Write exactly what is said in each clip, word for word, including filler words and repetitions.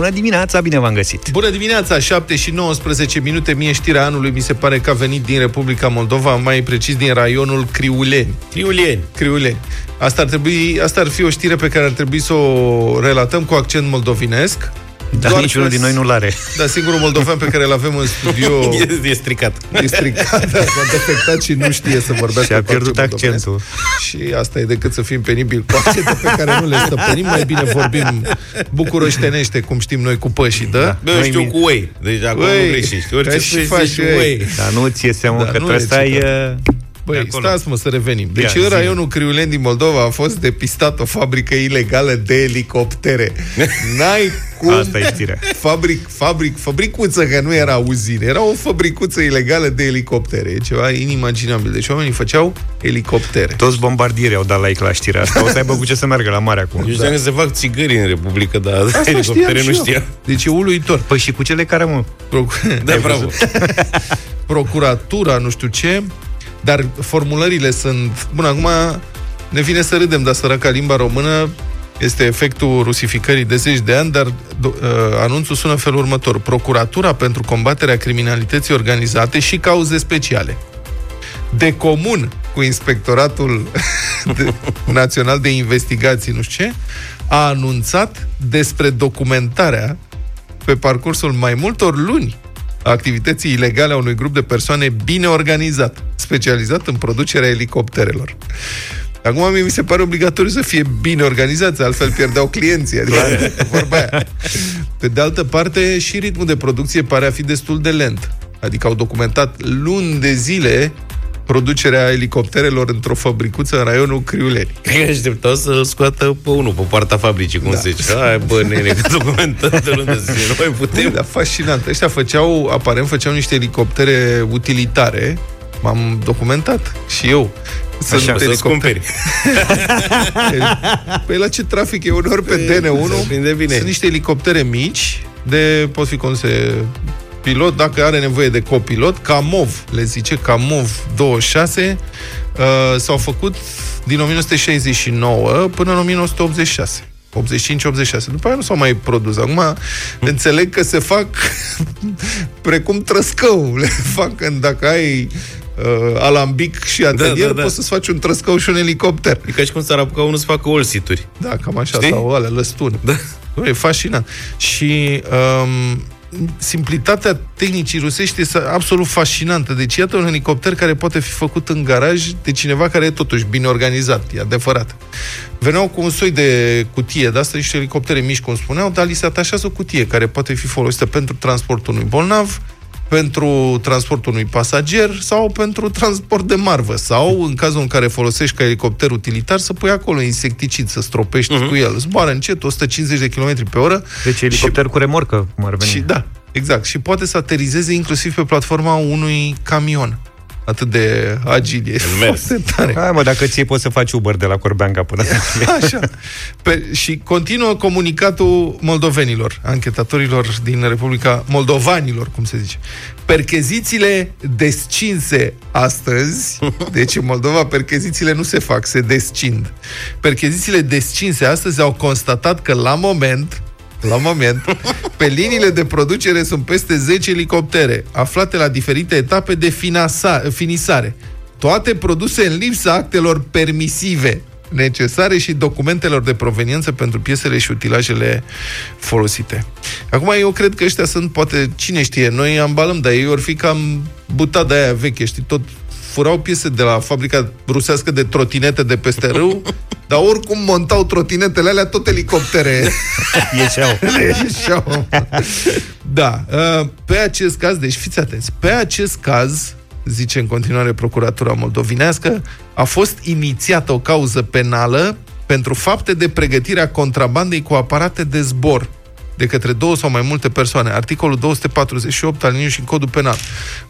Bună dimineața, bine v-am găsit! Bună dimineața, șapte și nouăsprezece minute, mie știrea anului mi se pare că a venit din Republica Moldova, mai precis din raionul Criuleni. Criuleni. Criuleni. Asta ar trebui, asta ar fi o știre pe care ar trebui să o relatăm cu accent moldovinesc. Dar niciunul din noi nu l-are. Dar singurul moldovean pe care l-avem în studio e, e stricat. E stricat, da, s-a defectat și nu știe să vorbească. Și a pierdut accentul. Și asta e, decât să fim penibili cu accente pe care nu le stăpânim, mai bine vorbim bucuroștenește, cum știm noi, cu pășii, da? Bă, eu știu cu ei, deci acum nu greșești. Orice și faci cu ei. Dar nu ție seama că trebuie să ai... Băi, stați mă să revenim. Deci ia, în raionul Criuleni din Moldova a fost depistat o fabrică ilegală de elicoptere. N-ai cum... Asta e știrea. Fabric, fabric, fabricuță, că nu era uzină, era o fabricuță ilegală de elicoptere. E ceva inimaginabil. Deci oamenii făceau elicoptere. Toți bombardierii au dat like la știrea asta. O să aibă cu ce să meargă la mare acum. Eu știam da. că se fac țigări în Republică, dar elicoptere nu știam. Deci e uluitor. Păi și cu cele care, mă... Proc- da, bravo. Procuratura, nu știu ce... Dar formulările sunt... Bun, acum ne vine să râdem, dar săraca limba română este efectul rusificării de zeci de ani, dar uh, anunțul sună felul următor. Procuratura pentru combaterea criminalității organizate și cauze speciale. De comun cu Inspectoratul de, Național de Investigații, nu știu ce, a anunțat despre documentarea pe parcursul mai multor luni activității ilegale a unui grup de persoane bine organizat, specializat în producerea elicopterelor. Acum mi se pare obligatoriu să fie bine organizați, altfel pierdeau clienții, adică vorba aia. Pe de altă parte, și ritmul de producție pare a fi destul de lent. Adică au documentat luni de zile producerea elicopterelor într-o fabricuță în raionul Criuleni. Că așteptau să scoată pe unul, pe partea fabricii, cum da. se zice. Hai, bă, nene, că documentăm de unde se zice. Noi putem. Bun, dar fascinant. Ăștia făceau, aparent, făceau niște elicoptere utilitare. M-am documentat și eu. Sunt așa, să-ți cumperi. Păi la ce trafic e uneori pe D N unu? Sunt niște elicoptere mici, de pot fi conse... pilot, dacă are nevoie de copilot, Camov, le zice, Camov douăzeci și șase, uh, s-au făcut din o mie nouă sute șaizeci și nouă până în o mie nouă sute optzeci și șase. optzeci și cinci optzeci și șase. După aia nu s-au mai produs. Acum înțeleg că se fac precum trăscău. Le fac când dacă ai uh, alambic și atelier, da, da, da. poți să-ți faci un trăscău și un elicopter. E ca și cum s-ar apuca unul să facă all-situri. Da, cam așa. Știi? Sau alea, lăstuni. Da. Bă, e fascinant. Și... Um, simplitatea tehnicii rusești este absolut fascinantă. Deci iată un elicopter care poate fi făcut în garaj de cineva care e totuși bine organizat, e adevărat. Veneau cu un soi de cutie, de asta niște elicoptere mici, cum spuneau, dar li se atașează o cutie care poate fi folosită pentru transportul unui bolnav, pentru transportul unui pasager sau pentru transport de marvă. Sau, în cazul în care folosești ca elicopter utilitar, să pui acolo insecticid, să stropești uh-huh. cu el. Zboară încet, o sută cincizeci de kilometri pe oră. Deci elicopter și... cu remorcă, cum ar veni. Și, da, exact. Și poate să aterizeze inclusiv pe platforma unui camion. Atât de agil e. Foarte tare. Hai mă, dacă ție poți să faci Uber de la Corbeanca până la... Așa. Pe, și continuă comunicatul moldovenilor, anchetatorilor din Republica Moldovanilor, cum se zice. Perchezițiile descinse astăzi, deci în Moldova perchezițiile nu se fac, se descind. Perchezițiile descinse astăzi au constatat că la moment... La moment, pe liniile de producere sunt peste zece elicoptere, aflate la diferite etape de finisare. Toate produse în lipsa actelor permisive necesare și documentelor de proveniență pentru piesele și utilajele folosite. Acum, eu cred că ăștia sunt, poate, cine știe, noi ambalăm, dar ei ori fi cam butat de aia veche, știi, tot furau piese de la fabrica rusească de trotinete de peste râu, dar oricum montau trotinetele alea tot elicoptere. Ieșeau. Ieșeau. Da. Pe acest caz, deci fiți atenți, pe acest caz, zice în continuare Procuratura Moldovinească, a fost inițiată o cauză penală pentru fapte de pregătire a contrabandei cu aparate de zbor de către două sau mai multe persoane. Articolul două sute patruzeci și opt al și în codul penal.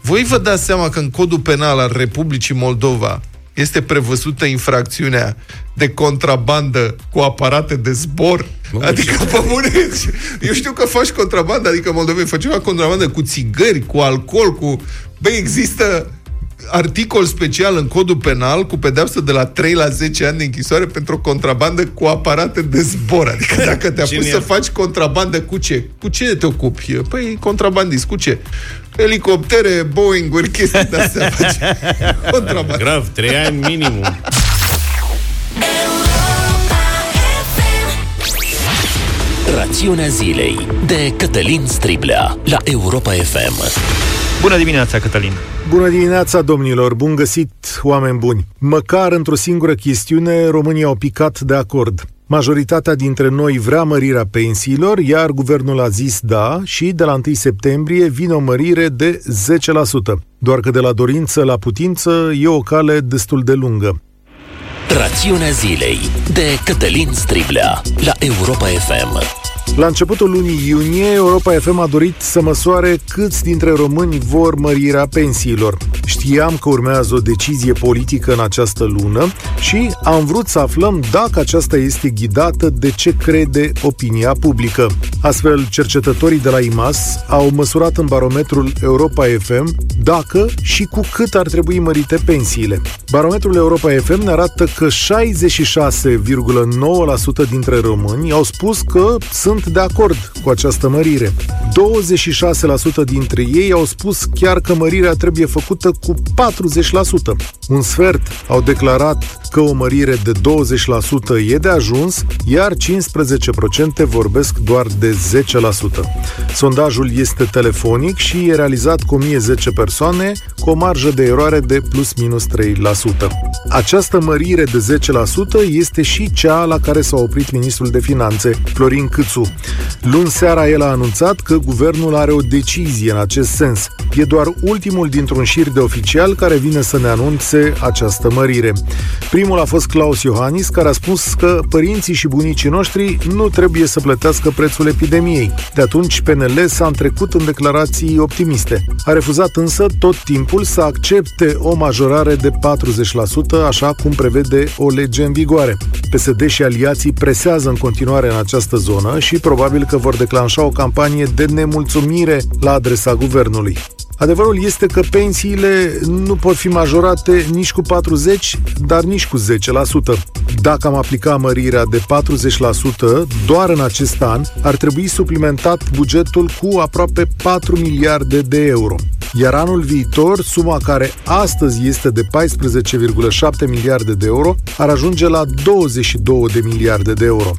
Voi vă dați seama că în codul penal al Republicii Moldova este prevăzută infracțiunea de contrabandă cu aparate de zbor? Bă, adică, pe bune, eu știu că faci contrabandă, adică Moldovei făceva contrabandă cu țigări, cu alcool, cu... Băi, există... articol special în codul penal cu pedeapsă de la trei la zece ani de închisoare pentru contrabandă cu aparate de zbor. Adică dacă te-a pus să faci contrabandă cu ce? Cu ce te ocupi? Păi contrabandist, cu ce? Elicoptere, Boeing-uri, chestii de-astea faci contrabandă. Grav, trei ani minimum. Rațiunea zilei de Cătălin Striblea la Europa F M. Bună dimineața, Cătălin! Bună dimineața, domnilor! Bun găsit, oameni buni! Măcar într-o singură chestiune, România au picat de acord. Majoritatea dintre noi vrea mărirea pensiilor, iar guvernul a zis da și de la întâi septembrie vine o mărire de zece la sută. Doar că de la dorință la putință e o cale destul de lungă. Rațiunea zilei de Cătălin Striblea la Europa F M. La începutul lunii iunie, Europa F M a dorit să măsoare câți dintre români vor mărirea pensiilor. Știam că urmează o decizie politică în această lună și am vrut să aflăm dacă aceasta este ghidată de ce crede opinia publică. Astfel, cercetătorii de la I M A S au măsurat în barometrul Europa F M dacă și cu cât ar trebui mărite pensiile. Barometrul Europa F M ne arată că șaizeci și șase virgulă nouă la sută dintre români au spus că sunt de acord cu această mărire. douăzeci și șase la sută dintre ei au spus chiar că mărirea trebuie făcută cu patruzeci la sută. Un sfert au declarat că o mărire de douăzeci la sută e de ajuns, iar cincisprezece la sută vorbesc doar de zece la sută. Sondajul este telefonic și e realizat cu o mie zece persoane cu o marjă de eroare de plus minus trei la sută. Această mărire de zece la sută este și cea la care s-a oprit ministrul de finanțe, Florin Câțu. Luni seara el a anunțat că guvernul are o decizie în acest sens. E doar ultimul dintr-un șir de oficiali care vine să ne anunțe această mărire. Primul a fost Klaus Iohannis, care a spus că părinții și bunicii noștri nu trebuie să plătească prețul epidemiei. De atunci P N L s-a întrecut în declarații optimiste. A refuzat însă tot timpul să accepte o majorare de patruzeci la sută, așa cum prevede o lege în vigoare. P S D și aliații presează în continuare în această zonă și probabil că vor declanșa o campanie de nemulțumire la adresa guvernului. Adevărul este că pensiile nu pot fi majorate nici cu patruzeci la sută, dar nici cu zece la sută. Dacă am aplica mărirea de patruzeci la sută doar în acest an, ar trebui suplimentat bugetul cu aproape patru miliarde de euro. Iar anul viitor, suma care astăzi este de paisprezece virgulă șapte miliarde de euro, ar ajunge la douăzeci și două de miliarde de euro.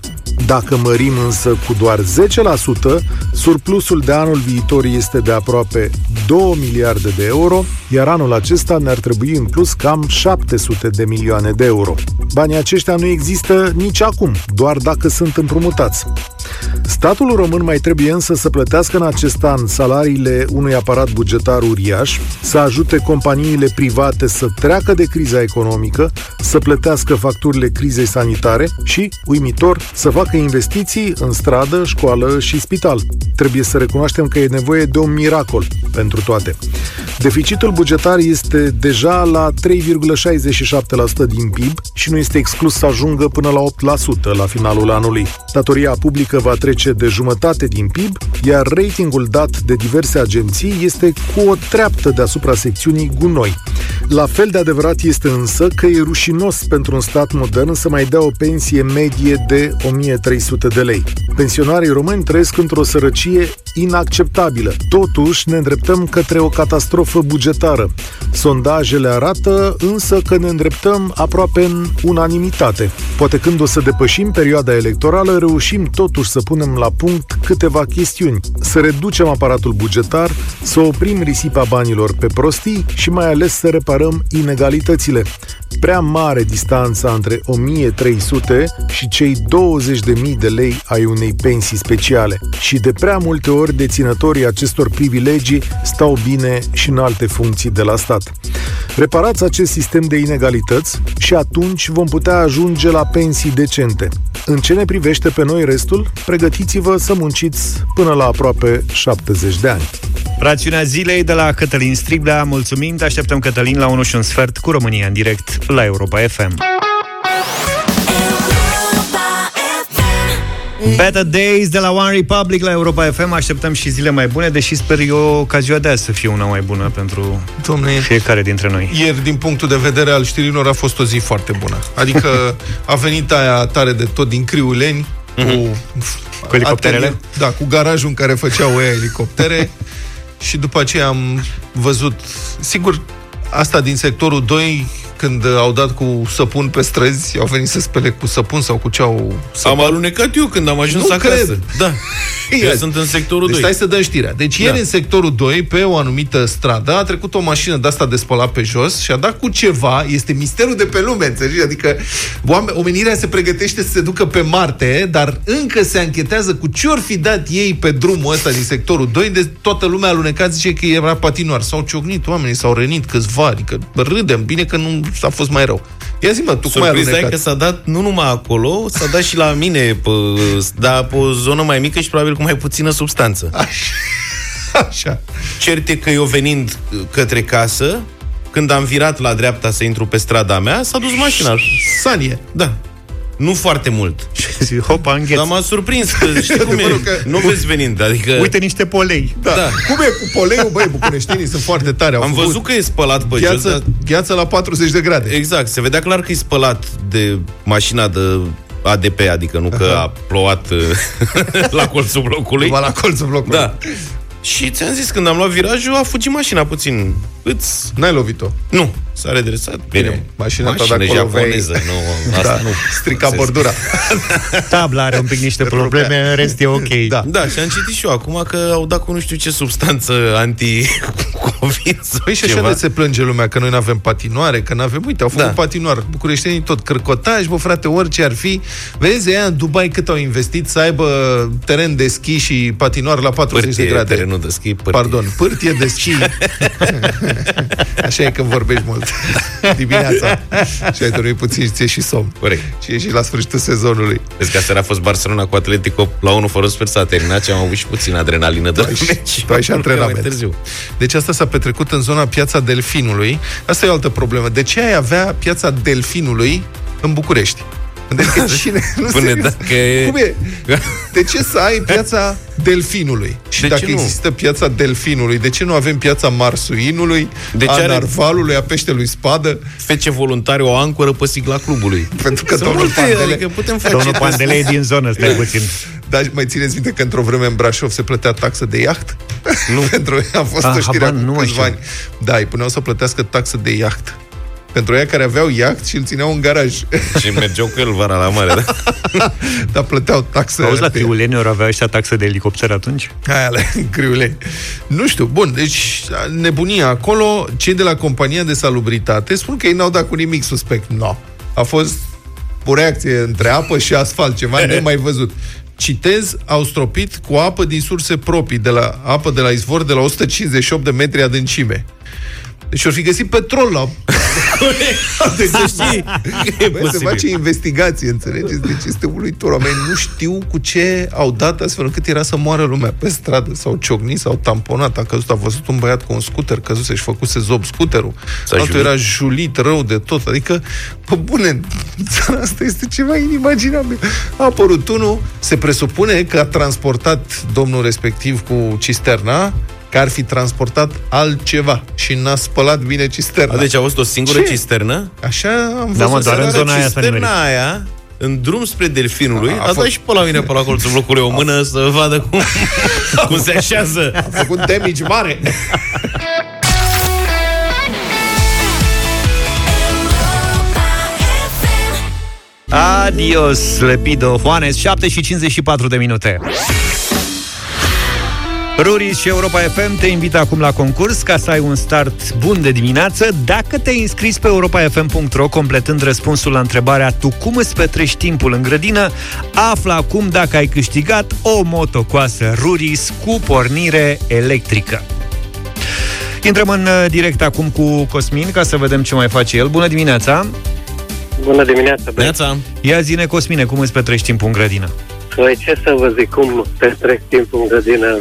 Dacă mărim însă cu doar zece la sută, surplusul de anul viitor este de aproape două miliarde de euro, iar anul acesta ne-ar trebui în plus cam șapte sute de milioane de euro. Banii aceștia nu există nici acum, doar dacă sunt împrumutați. Statul român mai trebuie însă să plătească în acest an salariile unui aparat bugetar uriaș, să ajute companiile private să treacă de criza economică, să plătească facturile crizei sanitare și, uimitor, să facă investiții în stradă, școală și spital. Trebuie să recunoaștem că e nevoie de un miracol pentru toate. Deficitul bugetar este deja la trei virgulă șaizeci și șapte la sută din P I B și nu este exclus să ajungă până la opt la sută la finalul anului. Datoria publică va trece de jumătate din P I B, iar ratingul dat de diverse agenții este cu o treaptă deasupra secțiunii gunoi. La fel de adevărat este însă că e rușinos pentru un stat modern să mai dea o pensie medie de o mie trei sute de lei. Pensionarii români trăiesc într-o sărăcie inacceptabilă. Totuși, ne îndreptăm către o catastrofă bugetară. Sondajele arată însă că ne îndreptăm aproape în unanimitate. Poate când o să depășim perioada electorală, reușim totuși să punem la punct câteva chestiuni, să reducem aparatul bugetar, să oprim risipa banilor pe prostii și mai ales să reparăm inegalitățile. Prea mare distanța între o mie trei sute și cei douăzeci de mii de lei ai unei pensii speciale și de prea multe ori deținătorii acestor privilegii stau bine și în alte funcții de la stat. Reparați acest sistem de inegalități și atunci vom putea ajunge la pensii decente. În ce ne privește pe noi restul, pregătiți-vă să munciți până la aproape șaptezeci de ani. Rațiunea zilei de la Cătălin Striblea. Mulțumim, te așteptăm, Cătălin, la unu și un sfert cu România în direct la Europa F M. Better Days de la One Republic la Europa F M. Așteptăm și zile mai bune, deși sper eu ca ziua de azi să fie una mai bună pentru Domne, fiecare dintre noi. Ieri, din punctul de vedere al știrilor, a fost o zi foarte bună. Adică a venit aia tare de tot din Criuleni, cu, mm-hmm. cu elicopterele. Atelier, da, cu garajul în care făceau ăia elicoptere. Și după aceea am văzut, sigur, asta din sectorul doi, când au dat cu săpun pe străzi, au venit să spele cu săpun sau cu ce au săpun. Am alunecat eu când am ajuns nu acasă. Cred. Da. Eu sunt în sectorul deci doi. Stai să dăm știrea. Deci ieri da. în sectorul doi, pe o anumită stradă, a trecut o mașină de asta de spălat pe jos și a dat cu ceva, este misterul de pe lume, înțelegi? Adică omenirea se pregătește să se ducă pe Marte, dar încă se anchetează cu ce ori fi dat ei pe drumul ăsta din sectorul doi, de toată lumea alunecat zice că era patinoar. S-au ciocnit oamenii, s-au rănit câțiva, adică râdem, bine că nu a fost mai rău. Ia zi, mă, tu cum ai alunecat? Surpriza e că s-a dat nu numai acolo, s-a dat și la mine, pe, dar pe o zonă mai mică și probabil cu mai puțină substanță. Așa. Așa. Cert e că eu venind către casă, când am virat la dreapta să intru pe strada mea, s-a dus mașina. Sanie. Da. Nu foarte mult. Hopa, îngheț. Dar m-a surprins că, știi cum e, că... nu vezi venind, adică... Uite niște polei. Da. Da. Cum e cu poleiul, băi, bucureștinii sunt foarte tare. Au am văzut că e spălat, băi, gheață, dar... gheață la patruzeci de grade. Exact, se vedea clar că e spălat de mașina de A D P, adică nu că a plouat la colțul blocului. Numai la colțul blocului. Da. Și ți-am zis, când am luat virajul, a fugit mașina puțin. Îți... N-ai lovit-o? Nu. S-a redresat. Bine, Bine. mașina ta de acolo japoneză. Vei... Nu, asta da. nu. Strica bordura. Tabla are un pic niște probleme, în rest e ok. Da. da, și am citit și eu acum că au dat cu nu știu ce substanță anti-covid. Păi și așa se plânge lumea, că noi n-avem patinoare, că n-avem... Uite, au făcut da. patinoare. Bucureștenii tot cărcotaj, bă, frate, orice ar fi. Vezi, ea în Dubai cât au investit să aibă teren de schi și patinoare la patruzeci de grade. Terenul de schi, pârtie. Pardon, pârtie de schi. Așa e când vorbești mult dimineața și ai dormit puțin și ție și somn. Corect. Și ești și la sfârșitul sezonului. Vezi că aseară a fost Barcelona cu Atletico la unu fără sfert, s-a terminat și am avut și puțin adrenalină. Tu ai și, tu ai și antrenament. Deci asta s-a petrecut în zona Piața Delfinului. Asta e o altă problemă. De ce ai avea Piața Delfinului în București? Adică cine? Nu până dacă e... Cum e? De ce să ai Piața Delfinului? Și de dacă există Piața Delfinului, de ce nu avem Piața Marsuinului, de a Narvalului, a Peștelui Spadă? Fece voluntari o ancoră pe sigla clubului. Pentru că domnul Pandele... Adică putem face domnul Pandele e din zonă, stai puțin. Dar mai țineți minte că într-o vreme în Brașov se plătea taxă de iaht? Nu. Pentru că a fost ah, o știre acum câțiva ani. Da, îi puneau să plătească taxă de iaht. Pentru aia care aveau iaht și îl țineau în garaj. Și mergeau cu el vara la mare, da? Dar plăteau taxă. Auzi, la Criuleni ori aveau ăștia taxă de elicopter atunci? Aia la Criuleni. Nu știu, bun, deci nebunia acolo. Cei de la compania de salubritate spun că ei n-au dat cu nimic suspect. No. A fost o reacție între apă și asfalt, ceva nemai văzut. Citez, au stropit cu apă din surse proprii, de la apă de la izvor de la o sută cincizeci și opt de metri adâncime. Și ori fi găsit petrol la... Deci să știi, bă, se face investigație, înțelegeți? Deci este uluitor. Oamenii nu știu cu ce au dat astfel încât era să moară lumea pe stradă. S-au ciocnit, s-au tamponat. A căzut, a văzut un băiat cu un scuter, căzuse și făcuse zob scuterul. S-a Altul julit. Era julit rău de tot. Adică, bă, bune, asta este ceva inimaginabil. A apărut unul, se presupune că a transportat domnul respectiv cu cisterna, că ar fi transportat altceva și n-a spălat bine cisterna. A, deci a fost o singură Ce? Cisternă? Așa am da, văzut. Dar în zona aia cisterna aia, în drum spre Delfinului, a, a, a dat și pe la mine, pe la colțul blocului, o a mână f- să vadă cum, cum se așează. A făcut damage mare. Adios, Lepido Juanes, șapte și cincizeci și patru de minute. Ruris și Europa F M te invită acum la concurs ca să ai un start bun de dimineață dacă te-ai înscris pe europa f m punct r o completând răspunsul la întrebarea tu cum îți petreci timpul în grădină. Află acum dacă ai câștigat o motocoasă Ruris cu pornire electrică. Intrăm în direct acum cu Cosmin ca să vedem ce mai face el. Bună dimineața! Bună dimineața! Băieți. Ia zi-ne, Cosmine, cum îți petreci timpul în grădină? Păi ce să vă zic, cum petrec timpul în grădină?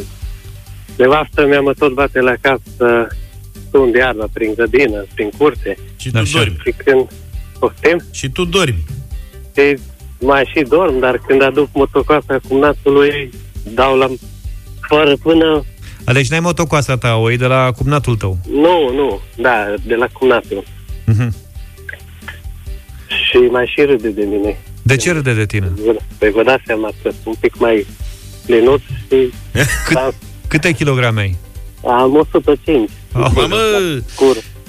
Nevastă mea mă tot bate la cap să sun iarba prin grădină, prin curte. Și tu dormi. Și când poftim? Și tu dormi. E, mai și dorm, dar când aduc motocoasa cumnatului, dau la fără până... Deci n-ai motocoasa ta, o iei de la cumnatul tău? Nu, nu, da, de la cumnatul. Mm-hmm. Și mai și râde de mine. De ce râde de tine? Păi vă dați seama că sunt un pic mai lenuț și... Cât, da, câte kilograme ai? Am o sută cinci. Oh, mamă!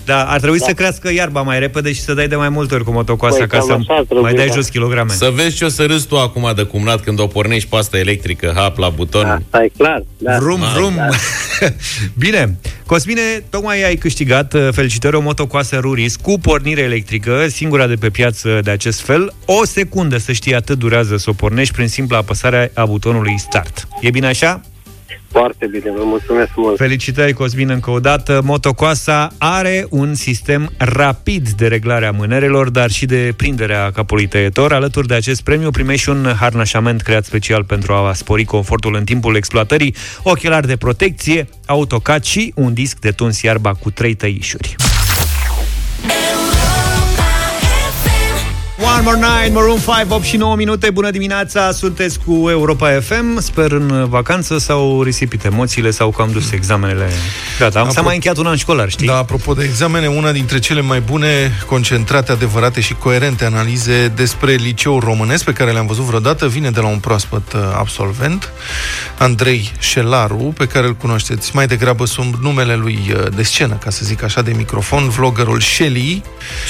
Da, ar trebui da. să crească iarba mai repede și să dai de mai multe ori cu motocoasa, păi, ca să mai dai da. jos kilograme. Să vezi ce o să râzi tu acum de cumnat când o pornești pe asta electrică, hap la buton. Asta e clar. Da. Vrum, da. vrum. Da. Bine. Cosmine, tocmai ai câștigat, felicitări, o motocoasă Ruris cu pornire electrică, singura de pe piață de acest fel. O secundă, să știi, atât durează să o pornești prin simpla apăsare a butonului start. E bine așa? Foarte bine, vă mulțumesc mult. Felicitări, Cosmin, încă o dată. Motocoasa are un sistem rapid de reglare a mânerelor, dar și de prinderea capului tăietor. Alături de acest premiu primești un harnașament creat special pentru a spori confortul în timpul exploatării, ochelari de protecție, autocat și un disc de tuns iarba cu trei tăișuri. One more night, Maroon five, opt și nouă minute. Bună dimineața, sunteți cu Europa F M. Sper în vacanță s-au risipit emoțiile, s-au cam dus examenele. Gata, am Apro... s-a mai încheiat un an școlar, știi? Da, apropo de examene, una dintre cele mai bune, concentrate, adevărate și coerente analize despre liceul românesc pe care le-am văzut vreodată vine de la un proaspăt absolvent, Andrei Șelaru, pe care îl cunoașteți mai degrabă sub numele lui de scenă, ca să zic așa, de microfon, vloggerul Shelley.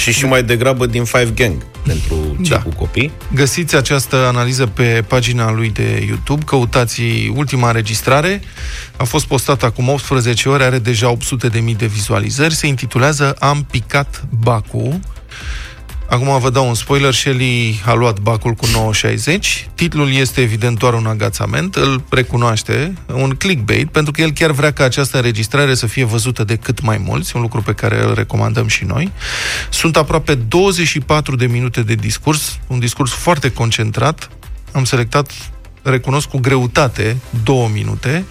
Și și mai degrabă din Five Gang. Pentru cei da. cu copii. Găsiți această analiză pe pagina lui de YouTube, căutați ultima înregistrare, a fost postată acum optsprezece ore, are deja opt sute de mii de vizualizări, se intitulează Am picat bacul. Acum vă dau un spoiler, Shelley a luat bacul cu nouă șaizeci, titlul este evident doar un agațament, îl recunoaște, un clickbait, pentru că el chiar vrea ca această înregistrare să fie văzută de cât mai mulți, un lucru pe care îl recomandăm și noi. Sunt aproape douăzeci și patru de minute de discurs, un discurs foarte concentrat, am selectat, recunosc cu greutate, două minute,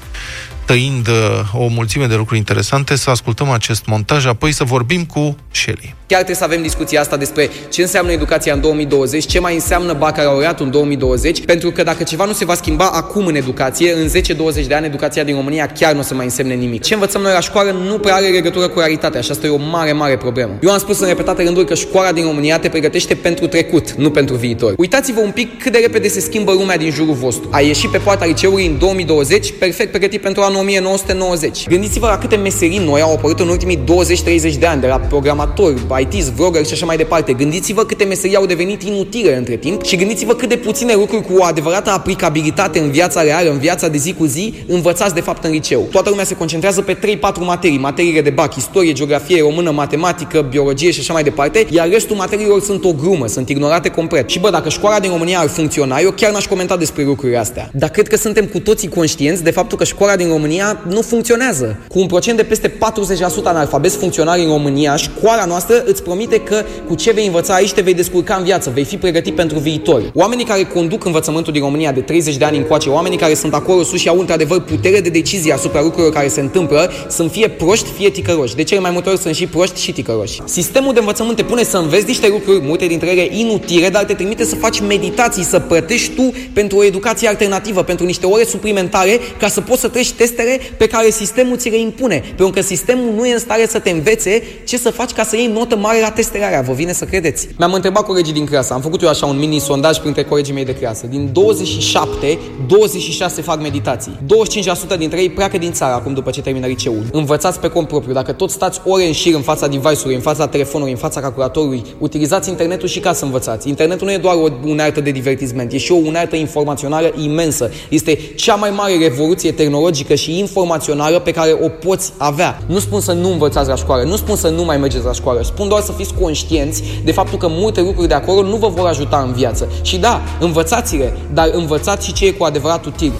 tăind o mulțime de lucruri interesante, să ascultăm acest montaj, apoi să vorbim cu Shelley. Chiar trebuie să avem discuția asta despre ce înseamnă educația în două mii douăzeci, ce mai înseamnă bacalaureatul în două mii douăzeci, pentru că dacă ceva nu se va schimba acum în educație, în zece douăzeci de ani educația din România chiar nu o să mai însemne nimic. Ce învățăm noi la școală nu prea are legătură cu realitatea și asta e o mare, mare problemă. Eu am spus în repetate rânduri că școala din România te pregătește pentru trecut, nu pentru viitor. Uitați-vă un pic cât de repede se schimbă lumea din jurul vostru. A ieșit pe poarta liceului în două mii douăzeci, perfect pregătit pentru anul o mie nouă sute nouăzeci. Gândiți-vă la câte meserii noi au apărut în ultimii douăzeci treizeci de ani, de la programatori, I T, vlogger și așa mai departe. Gândiți-vă câte meserii au devenit inutile între timp și gândiți-vă cât de puține lucruri cu o adevărată aplicabilitate în viața reală, în viața de zi cu zi, învățați de fapt în liceu. Toată lumea se concentrează pe trei patru materii, materiile de bac, istorie, geografie, română, matematică, biologie și așa mai departe, iar restul materiilor sunt o grumă, sunt ignorate complet. Și bă, dacă școala din România ar funcționa, eu chiar n-aș comenta despre lucrurile astea. Dar cred că suntem cu toții conștienți de faptul că școala din România nu funcționează. Cu un procent de peste patruzeci la sută analfabet funcționari în România, școala noastră îți promite că cu ce vei învăța aici te vei descurca în viață, vei fi pregătit pentru viitor. Oamenii care conduc învățământul din România de treizeci de ani încoace, oamenii care sunt acolo sus și au într-adevăr putere de decizie asupra lucrurilor care se întâmplă, sunt fie proști, fie ticăroși. De cele mai multe ori sunt și proști și ticăroși. Sistemul de învățământ te pune să înveți niște lucruri, multe dintre ele inutile, dar te trimite să faci meditații, să plătești tu pentru o educație alternativă, pentru niște ore suplimentare, ca să poți să treci testele pe care sistemul ți le impune, pentru că sistemul nu e în stare să te învețe ce să faci ca să iei notă mare la testele alea, vă vine să credeți. Mi-am întrebat colegii din clasă, am făcut eu așa un mini sondaj printre colegii mei de clasă. Din douăzeci și șapte, douăzeci și șase fac meditații. douăzeci și cinci la sută dintre ei pleacă din țară acum după ce termină liceul. Învățați pe cont propriu, dacă tot stați ore în șir în fața device-ului, în fața telefonului, în fața calculatorului, utilizați internetul și ca să învățați. Internetul nu e doar o unealtă de divertisment, e și o unealtă informațională imensă. Este cea mai mare revoluție tehnologică și informațională pe care o poți avea. Nu spun să nu învățați la școală, nu spun să nu mai mergeți la școală. Spun doar să fiți conștienți de faptul că multe lucruri de acolo nu vă vor ajuta în viață. Și da, învățați-le, dar învățați și ce e cu adevărat util.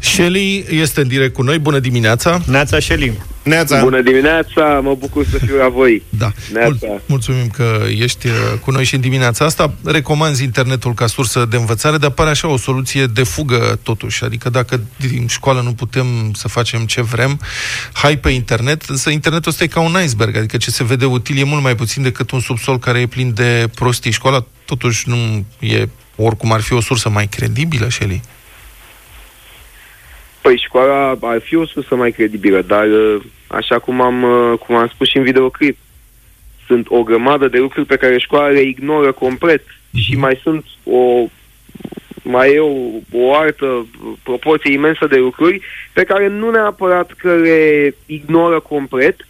Shelley este în direct cu noi. Bună dimineața! Neața, Shelley! Neața. Bună dimineața, mă bucur să fiu la voi. Da. Mul- mulțumim că ești cu noi și în dimineața asta. Recomanzi internetul ca sursă de învățare, dar pare așa o soluție de fugă totuși. Adică dacă din școală nu putem să facem ce vrem, hai pe internet, însă internetul ăsta e ca un iceberg, adică ce se vede util e mult mai puțin decât un subsol care e plin de prostii. Școala totuși nu e oricum ar fi o sursă mai credibilă, Shelley? Păi școala ar fi o sursă mai credibilă, dar așa cum am, cum am spus și în videoclip, sunt o grămadă de lucruri pe care școala le ignoră complet. Mm-hmm. Și mai sunt o... mai e o, o altă proporție imensă de lucruri pe care nu neapărat că le ignoră complet,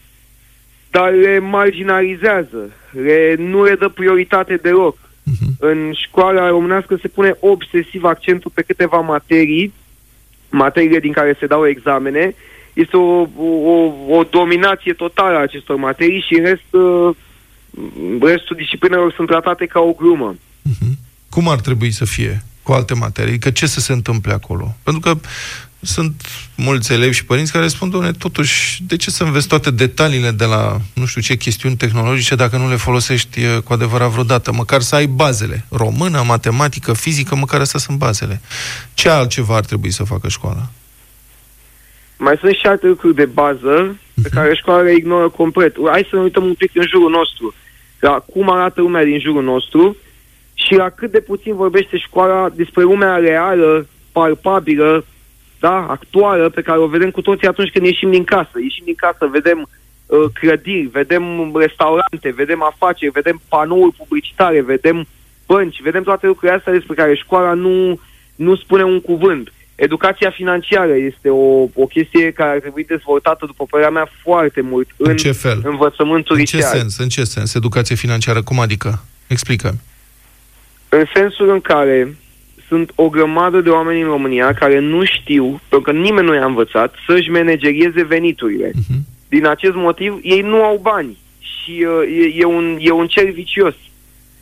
dar le marginalizează, le, nu le dă prioritate deloc. Uh-huh. În școala românească se pune obsesiv accentul pe câteva materii, materiile din care se dau examene, este o, o, o dominație totală a acestor materii și în rest, restul disciplinelor sunt tratate ca o glumă. Uh-huh. Cum ar trebui să fie cu alte materii? Adică ce să se întâmple acolo? Pentru că sunt mulți elevi și părinți care spun, doamne, totuși, de ce să înveți toate detaliile de la, nu știu ce, chestiuni tehnologice dacă nu le folosești cu adevărat vreodată? Măcar să ai bazele. Română, matematică, fizică, măcar astea sunt bazele. Ce altceva ar trebui să facă școala? Mai sunt și alte lucruri de bază pe care școala le ignoră complet. Hai să ne uităm un pic în jurul nostru. La cum arată lumea din jurul nostru și la cât de puțin vorbește școala despre lumea reală, palpabilă, da, actuală, pe care o vedem cu toții atunci când ieșim din casă. Ieșim din casă, vedem uh, clădiri, vedem restaurante, vedem afaceri, vedem panouri publicitare, vedem bănci, vedem toate lucrurile astea despre care școala nu, nu spune un cuvânt. Educația financiară este o, o chestie care ar trebui dezvoltată, după părerea mea, foarte mult în, în ce fel? Învățământul liceal. În ce sens? În ce sens? Educație financiară, cum adică? Explică-mi. În sensul în care sunt o grămadă de oameni în România care nu știu, pentru că nimeni nu i-a învățat, să-și managerieze veniturile. Uh-huh. Din acest motiv, ei nu au bani și uh, e, e, un, e un cer vicios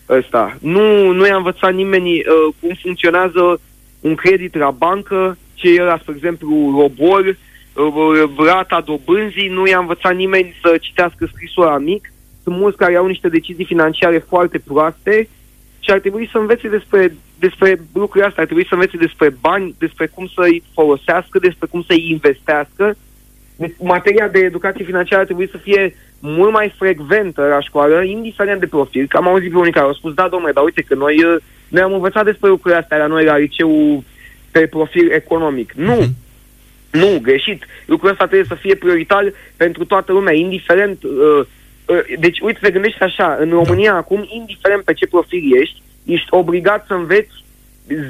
ăsta. Nu, nu i-a învățat nimeni uh, cum funcționează un credit la bancă, ce era, spre exemplu, robor, uh, rata dobânzii, nu i-a învățat nimeni să citească scrisora mic. Sunt mulți care au niște decizii financiare foarte proaste și ar trebui să învețe despre, despre lucrurile astea, ar trebui să învețe despre bani, despre cum să-i folosească, despre cum să-i investească. Deci, materia de educație financiară ar trebui să fie mult mai frecventă la școală, indiferent de profil. Că am auzit pe unii care au spus, da, domnule, dar uite că noi, noi am învățat despre lucrurile astea la noi, la liceu, pe profil economic. Nu! Mm-hmm. Nu, greșit! Lucrul ăsta trebuie să fie prioritar pentru toată lumea, indiferent... Uh, Deci, uite, te gândești așa, în România acum, indiferent pe ce profil ești, ești obligat să înveți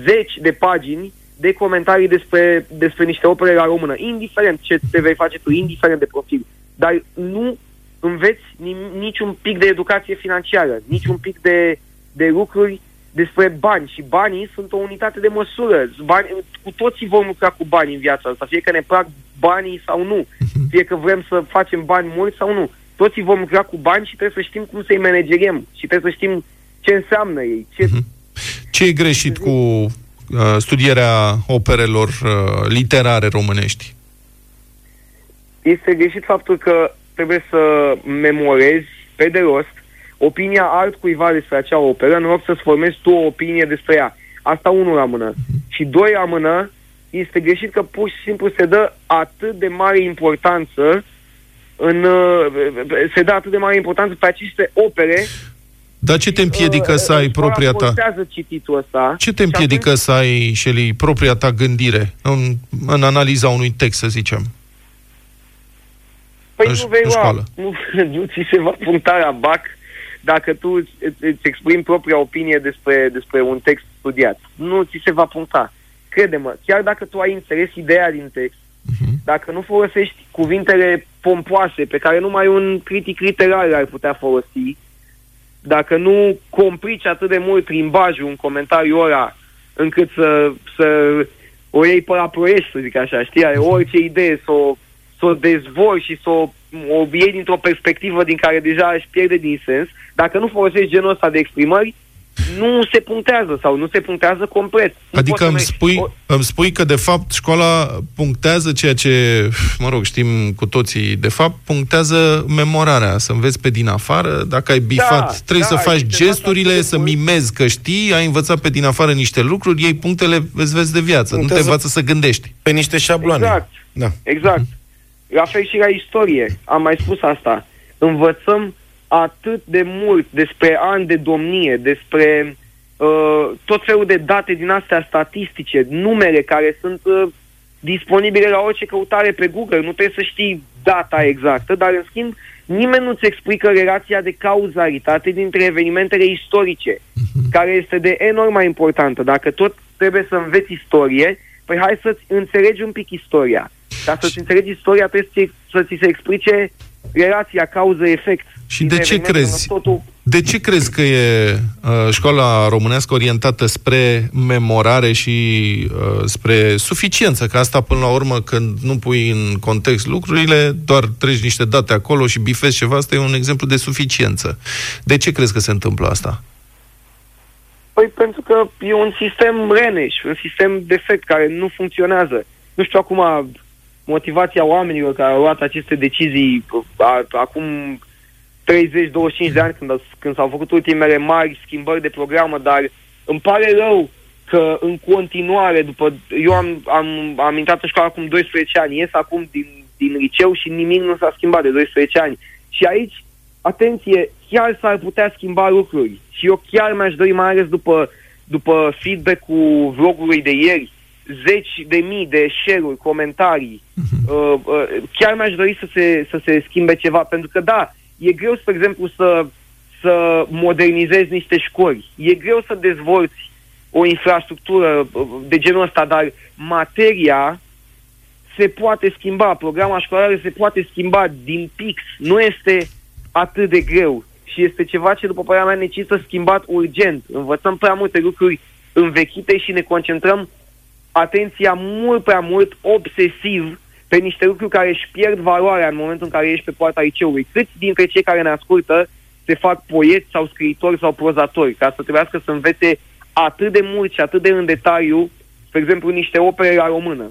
zeci de pagini de comentarii despre, despre niște opere la română, indiferent ce te vei face tu, indiferent de profil. Dar nu înveți nim- niciun pic de educație financiară, niciun pic de, de lucruri despre bani. Și banii sunt o unitate de măsură. Bani, cu toții vom lucra cu bani în viața asta, fie că ne plac banii sau nu, fie că vrem să facem bani mulți sau nu. Toți vom lucra cu bani și trebuie să știm cum să-i manageriem și trebuie să știm ce înseamnă ei. Ce, ce e greșit cu uh, studierea operelor uh, literare românești? Este greșit faptul că trebuie să memorezi pe de rost opinia altcuiva despre acea operă, în loc să-ți formezi tu o opinie despre ea. Asta unul la mână. Uh-huh. Și doi la mână, este greșit că pur și simplu se dă atât de mare importanță În, se dă atât de mare importanță pe aceste opere. Dar ce te împiedică uh, să ai propria ta? Ăsta ce te împiedică atunci... să ai, Shelley, propria ta gândire în, în analiza unui text, să zicem? Păi în, nu vei lua, nu, nu ți se va puncta la bac dacă tu îți, îți exprimi propria opinie despre, despre un text studiat. Nu ți se va puncta. Crede-mă, chiar dacă tu ai înțeles ideea din text, dacă nu folosești cuvintele pompoase pe care numai un critic literar ar putea folosi, dacă nu complici atât de mult limbajul în comentariul ăla încât să, să o iei pe la proiești, să zic așa, știi? Are orice idee să o, să o dezvori și să o, o iei dintr-o perspectivă din care deja își pierde din sens, dacă nu folosești genul ăsta de exprimări, nu se punctează sau nu se punctează complet. Nu adică îmi spui, o... îmi spui că, de fapt, școala punctează ceea ce, mă rog, știm cu toții, de fapt, punctează memorarea, să înveți pe din afară, dacă ai bifat, da, trebuie da, să faci gesturile, să mimezi că știi, ai învățat pe din afară niște lucruri, iei punctele, îți vezi de viață, punctează... nu te învață să gândești. Pe niște șabloane. Exact, da. Exact. Mm-hmm. La fel și la istorie, am mai spus asta. Învățăm atât de mult despre ani de domnie, despre uh, tot felul de date din astea statistice, numere care sunt uh, disponibile la orice căutare pe Google. Nu trebuie să știi data exactă, dar în schimb nimeni nu-ți explică relația de cauzalitate dintre evenimentele istorice, uh-huh. care este de enorm mai importantă. Dacă tot trebuie să înveți istorie, păi hai să-ți înțelegi un pic istoria. Ca să-ți înțelegi istoria, trebuie să ți se explice relația cauză-efect. Și de ce crezi? Totul... De ce crezi că e uh, școala românească orientată spre memorare și uh, spre suficiență? Că asta, până la urmă, când nu pui în context lucrurile, doar treci niște date acolo și bifezi ceva, asta e un exemplu de suficiență. De ce crezi că se întâmplă asta? Păi pentru că e un sistem reneș, un sistem defect care nu funcționează. Nu știu acum motivația oamenilor care au luat aceste decizii a, acum treizeci douăzeci și cinci de ani, când, când s-au făcut ultimele mari schimbări de programă, dar îmi pare rău că în continuare, după, eu am, am, am intrat în școală acum doisprezece ani, ies acum din, din liceu și nimic nu s-a schimbat de doisprezece ani. Și aici, atenție, chiar s-ar putea schimba lucruri. Și eu chiar mi-aș dori, mai ales după, după feedback-ul vlogului de ieri, zeci de mii de share-uri, comentarii, uh-huh. uh, uh, chiar mi-aș dori să se, să se schimbe ceva. Pentru că, da, e greu, spre exemplu, să, să modernizezi niște școli. E greu să dezvolți o infrastructură de genul ăsta, dar materia se poate schimba, programa școlară se poate schimba din pix. Nu este atât de greu. Și este ceva ce, după părerea mea, necesită schimbat urgent. Învățăm prea multe lucruri învechite și ne concentrăm atenția mult prea mult, obsesiv, pe niște lucruri care își pierd valoarea în momentul în care ești pe poarta liceului. Câți dintre cei care ne ascultă se fac poeți sau scriitori sau prozatori, ca să trebuiască să învețe atât de mult și atât de în detaliu, spre exemplu, niște opere la română.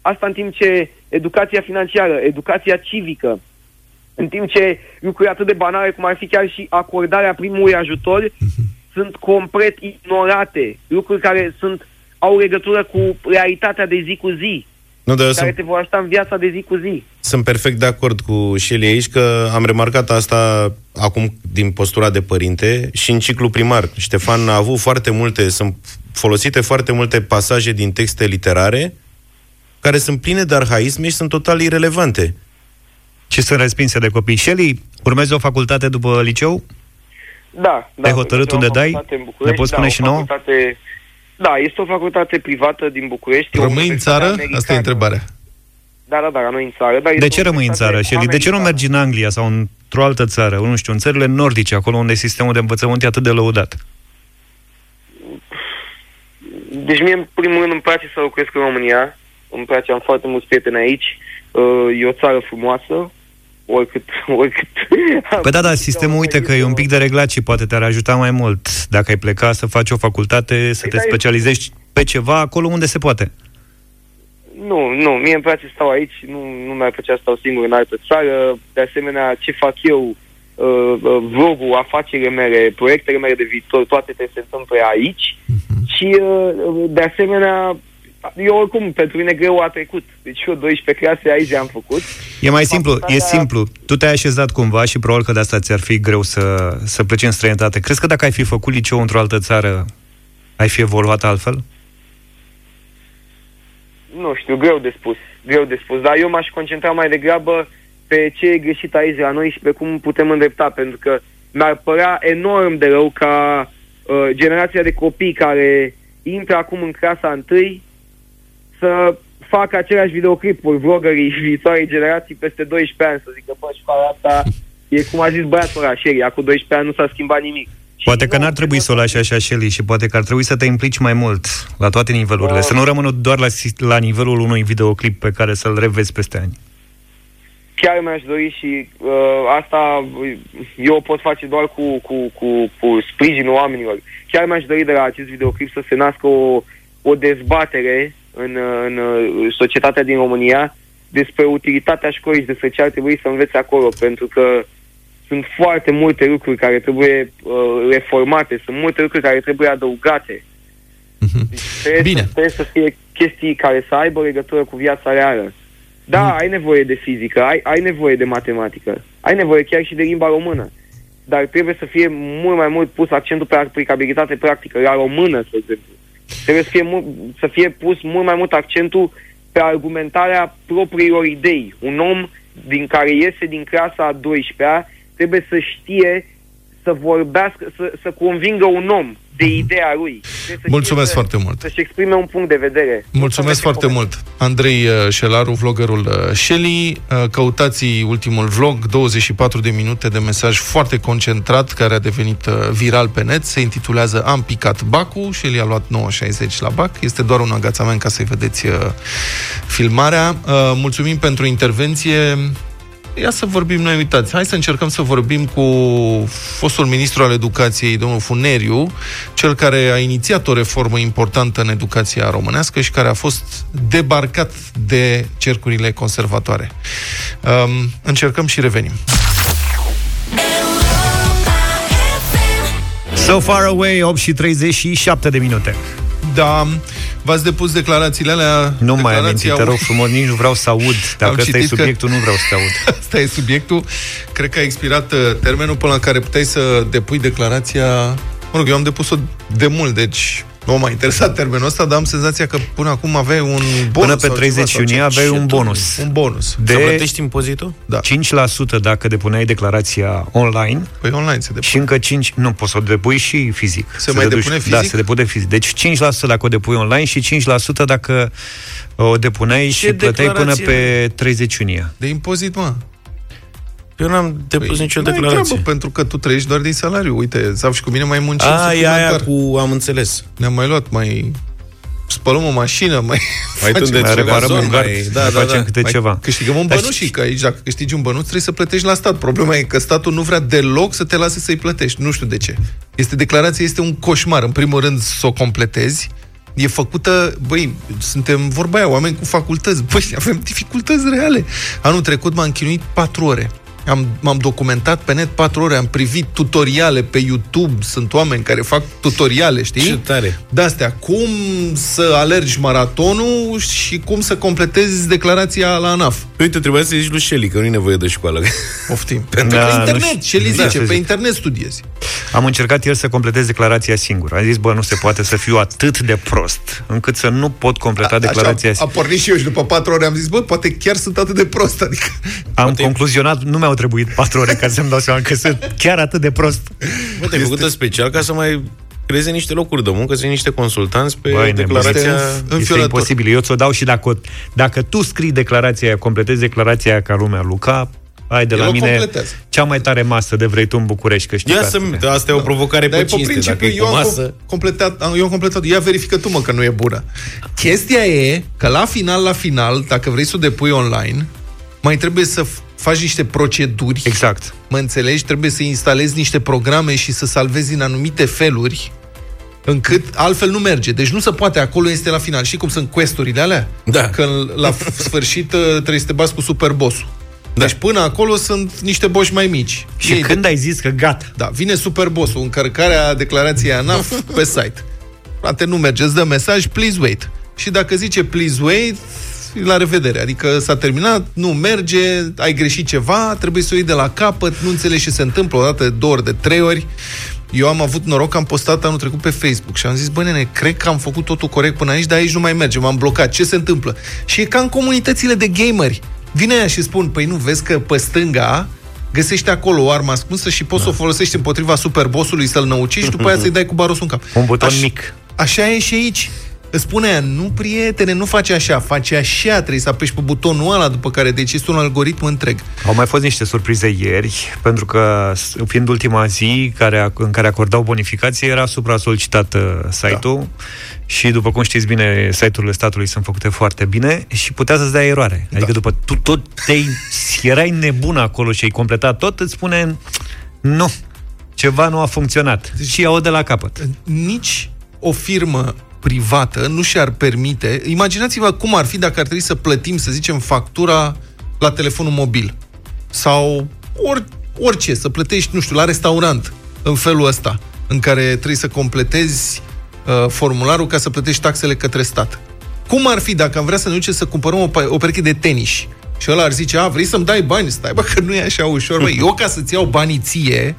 Asta în timp ce educația financiară, educația civică, în timp ce lucruri atât de banale, cum ar fi chiar și acordarea primului ajutor, uh-huh. sunt complet ignorate. Lucruri care sunt, au legătură cu realitatea de zi cu zi, nu, care sunt... te vor ajuta în viața de zi cu zi. Sunt perfect de acord cu Shelley aici, că am remarcat asta acum din postura de părinte și în ciclu primar. Ștefan a avut foarte multe, sunt folosite foarte multe pasaje din texte literare care sunt pline de arhaisme și sunt total irelevante. Și sunt respinse de copii. Shelley, urmezi o facultate după liceu? Da. Te-ai da, hotărât unde dai? Ne poți spune da, și nouă? Facultate... Da, este o facultate privată din București. Rămâi în țară? Americană. Asta e întrebarea. Da, da, da, rămâi în țară. Dar de ce rămâi în țară, Shelley? De ce nu mergi în Anglia sau într-o altă țară? Nu știu, în țările nordice, acolo unde sistemul de învățământ e atât de lăudat. Deci mie, în primul rând, îmi place să lucrez în România. Îmi place, am foarte mulți prieteni aici. E o țară frumoasă. Oricât, oricât. Păi da, da, sistemul, uite că e un pic de reglat și poate te-ar ajuta mai mult dacă ai pleca să faci o facultate, să te specializezi pe ceva acolo unde se poate. Nu, nu, mie îmi place să stau aici, nu, nu mi-ar plăcea să stau singur în altă țară. De asemenea, ce fac eu, vlogul, afacerile mele, proiectele mele de viitor, toate trebuie să se întâmple aici. Uh-huh. Și, de asemenea, eu oricum, pentru mine greu a trecut. Deci eu doisprezece clase aici am făcut. E mai simplu, e simplu. Tu te-ai așezat cumva și probabil că de asta ți-ar fi greu să, să pleci în străinătate. Crezi că dacă ai fi făcut liceu într-o altă țară, ai fi evoluat altfel? Nu știu, greu de spus. Greu de spus, dar eu m-aș concentra mai degrabă pe ce e greșit aici la noi și pe cum putem îndrepta, pentru că mi-ar părea enorm de rău ca uh, generația de copii care intră acum în clasa întâi să facă aceleași videoclipuri, vlogării viitoarei generații peste doisprezece ani, să zică, bă, școala asta e cum a zis băiatul ăla, Shelley, acum doisprezece ani nu s-a schimbat nimic. Poate și că nu, n-ar trebui să o lași așa, Shelley, și poate că ar trebui să te implici mai mult la toate nivelurile, da. Să nu rămână doar la, la nivelul unui videoclip pe care să-l revezi peste ani. Chiar mi-aș dori și uh, asta eu o pot face doar cu, cu, cu, cu sprijinul oamenilor. Chiar mi-aș dori de la acest videoclip să se nască o, o dezbatere În, în societatea din România despre utilitatea școlii și despre ce ar trebui să înveți acolo, pentru că sunt foarte multe lucruri care trebuie uh, reformate, sunt multe lucruri care trebuie adăugate. Mm-hmm. Deci trebuie, Bine. Să, trebuie să fie chestii care să aibă legătură cu viața reală. Da, mm. ai nevoie de fizică, ai, ai nevoie de matematică, ai nevoie chiar și de limba română. dar trebuie să fie mult mai mult pus accentul pe aplicabilitate practică, la română, de exemplu. Trebuie să fie, mult, să fie pus mult mai mult accentul pe argumentarea propriilor idei. Un om din care iese din clasa a douăsprezecea trebuie să știe să vorbească, să, să convingă un om de ideea lui. Mulțumesc să, foarte mult. Să-și exprime un punct de vedere. Mulțumesc foarte mult. Andrei Șelaru, vloggerul Shelley. Căutați ultimul vlog, douăzeci și patru de minute de mesaj foarte concentrat, care a devenit viral pe net. Se intitulează Am picat bacul. Shelley a luat nouă șaizeci la bac. Este doar un agațament ca să-i vedeți filmarea. Mulțumim pentru intervenție. Ia să vorbim noi, uitați, hai să încercăm să vorbim cu fostul ministru al educației, domnul Funeriu, cel care a inițiat o reformă importantă în educația românească și care a fost debarcat de cercurile conservatoare. Um, încercăm și revenim. So far away, opt și treizeci și șapte de minute. Da, v-ați depus declarațiile alea. Nu mai aminti, te rog frumos, nici nu vreau să aud. Dacă ăsta e subiectul, că... nu vreau să te aud. Asta e subiectul. Cred că a expirat termenul până la care puteai să depui declarația. Mă rog, eu am depus-o de mult, deci nu m-a interesat termenul ăsta, dar am senzația că până acum aveai un bonus. Până pe treizeci iunie aveai un bonus. Un bonus. De... Să plătești impozitul? Da. cinci la sută dacă depuneai declarația online. Păi online se depune. Și încă cinci... Nu, poți să o depui și fizic. Se, se mai depune fizic? Da, se depune fizic. Deci cinci la sută dacă o depui online și cinci la sută dacă o depuneai ce și plăteai până pe treizeci iunie. De impozit, mă. Eu n-am depus păi, nicio declarație. Treabă, pentru că tu trăiești doar din salariu. Uite, sau și cu mine mai muncim. Aia, aia cu, am înțeles. Ne-am mai luat, mai spălăm o mașină, mai, mai, facem, mai reparăm un gard, mai, da, da, facem da, câte mai ceva. Câștigăm un bănușic aici. Dacă câștigi un bănuș, trebuie să plătești la stat. Problema e că statul nu vrea deloc să te lase să-i plătești. Nu știu de ce. Este declarație, este un coșmar. În primul rând să o completezi. E făcută, băi, suntem vorba aia, oameni cu facultăți. Băi, avem dificultăți reale. Anul trecut m-am chinuit patru ore. Am, m-am documentat pe net patru ore, am privit tutoriale pe YouTube, sunt oameni care fac tutoriale, știi? Ce tare! De-astea, cum să alergi maratonul și cum să completezi declarația la ANAF. Uite, trebuia să zici lui Shelley că nu e nevoie de școală. Poftim. Pentru da, că internet, Shelley zice, pe zic. internet studiezi. Am încercat el să completez declarația singur. Am zis, bă, nu se poate să fiu atât de prost, încât să nu pot completa a, declarația singur. Am pornit și eu și după patru ore am zis, bă, poate chiar sunt atât de prost, adică... Am poate... concluzionat, nu mi-au trebuit patru ore ca să-mi dau seama că sunt chiar atât de prost. Bă, te-ai făcut special ca să mai creeze niște locuri de muncă, să niște consultanți pe băi, declarația înfiorător. Este imposibil. Eu ți-o dau și dacă, dacă tu scrii declarația, completezi declarația ca lumea Luca, ai de eu la mine completez. Cea mai tare masă de vrei tu în București, că știi. Ia să asta e o provocare da. Pe cinste, pe principiu, dacă eu am masă... completat, eu am completat. Ia verifică tu mă că nu e bună. Chestia e că la final, la final, dacă vrei să o depui online, mai trebuie să faci niște proceduri. Exact. Mă înțelegi? Trebuie să instalezi niște programe și să salvezi în anumite feluri, încât altfel nu merge. Deci nu se poate, acolo este la final. Și cum sunt quest-urile alea? Da. Că la sfârșit trebuie să te bați cu superbossul. Da. Deci până acolo sunt niște boși mai mici. Și ei, când de... ai zis că gata? Da, vine superbossul, încărcarea declarației ANAF pe site. Frate, nu merge, îți dă mesaj, please wait. Și dacă zice please wait, la revedere, adică s-a terminat, nu merge, ai greșit ceva, trebuie să o iei de la capăt, nu înțelegi ce se întâmplă o dată, de două ori, de trei ori. Eu am avut noroc, am postat anul trecut pe Facebook și am zis, bă, nene, cred că am făcut totul corect până aici, dar aici nu mai merge, m-am blocat, ce se întâmplă? Și e ca în comunitățile de gameri. Vine aia și spun, păi nu, vezi că pe stânga găsești acolo o armă ascunsă și poți da. Să o folosești împotriva superbossului, să-l năuci și după aia să-i dai cu barosul în cap. Un buton Aș... mic. Așa e și aici. Îți spune aia, nu prietene, nu face așa, face așa, trebuie să apeși pe butonul ăla, după care decizi un algoritm întreg. Au mai fost niște surprize ieri, pentru că, fiind ultima zi care, în care acordau bonificație, era supra-solicitat site-ul da. Și, după cum știți bine, site-urile statului sunt făcute foarte bine și putea să-ți dea eroare. Adică da. După tu tot te-ai, erai nebun acolo și ai completat tot, îți spune, nu, ceva nu a funcționat. Deci, și iau de la capăt. Nici o firmă privată nu și-ar permite. Imaginați-vă cum ar fi dacă ar trebui să plătim, să zicem, factura la telefonul mobil. Sau or, orice, să plătești, nu știu, la restaurant, în felul ăsta, în care trebuie să completezi uh, formularul ca să plătești taxele către stat. Cum ar fi dacă am vrea să ne ducem să cumpărăm o, o pereche de tenis Și ăla ar zice, a, vrei să-mi dai bani? Stai, bă, că nu e așa ușor, bă. Eu, ca să-ți iau banii ție,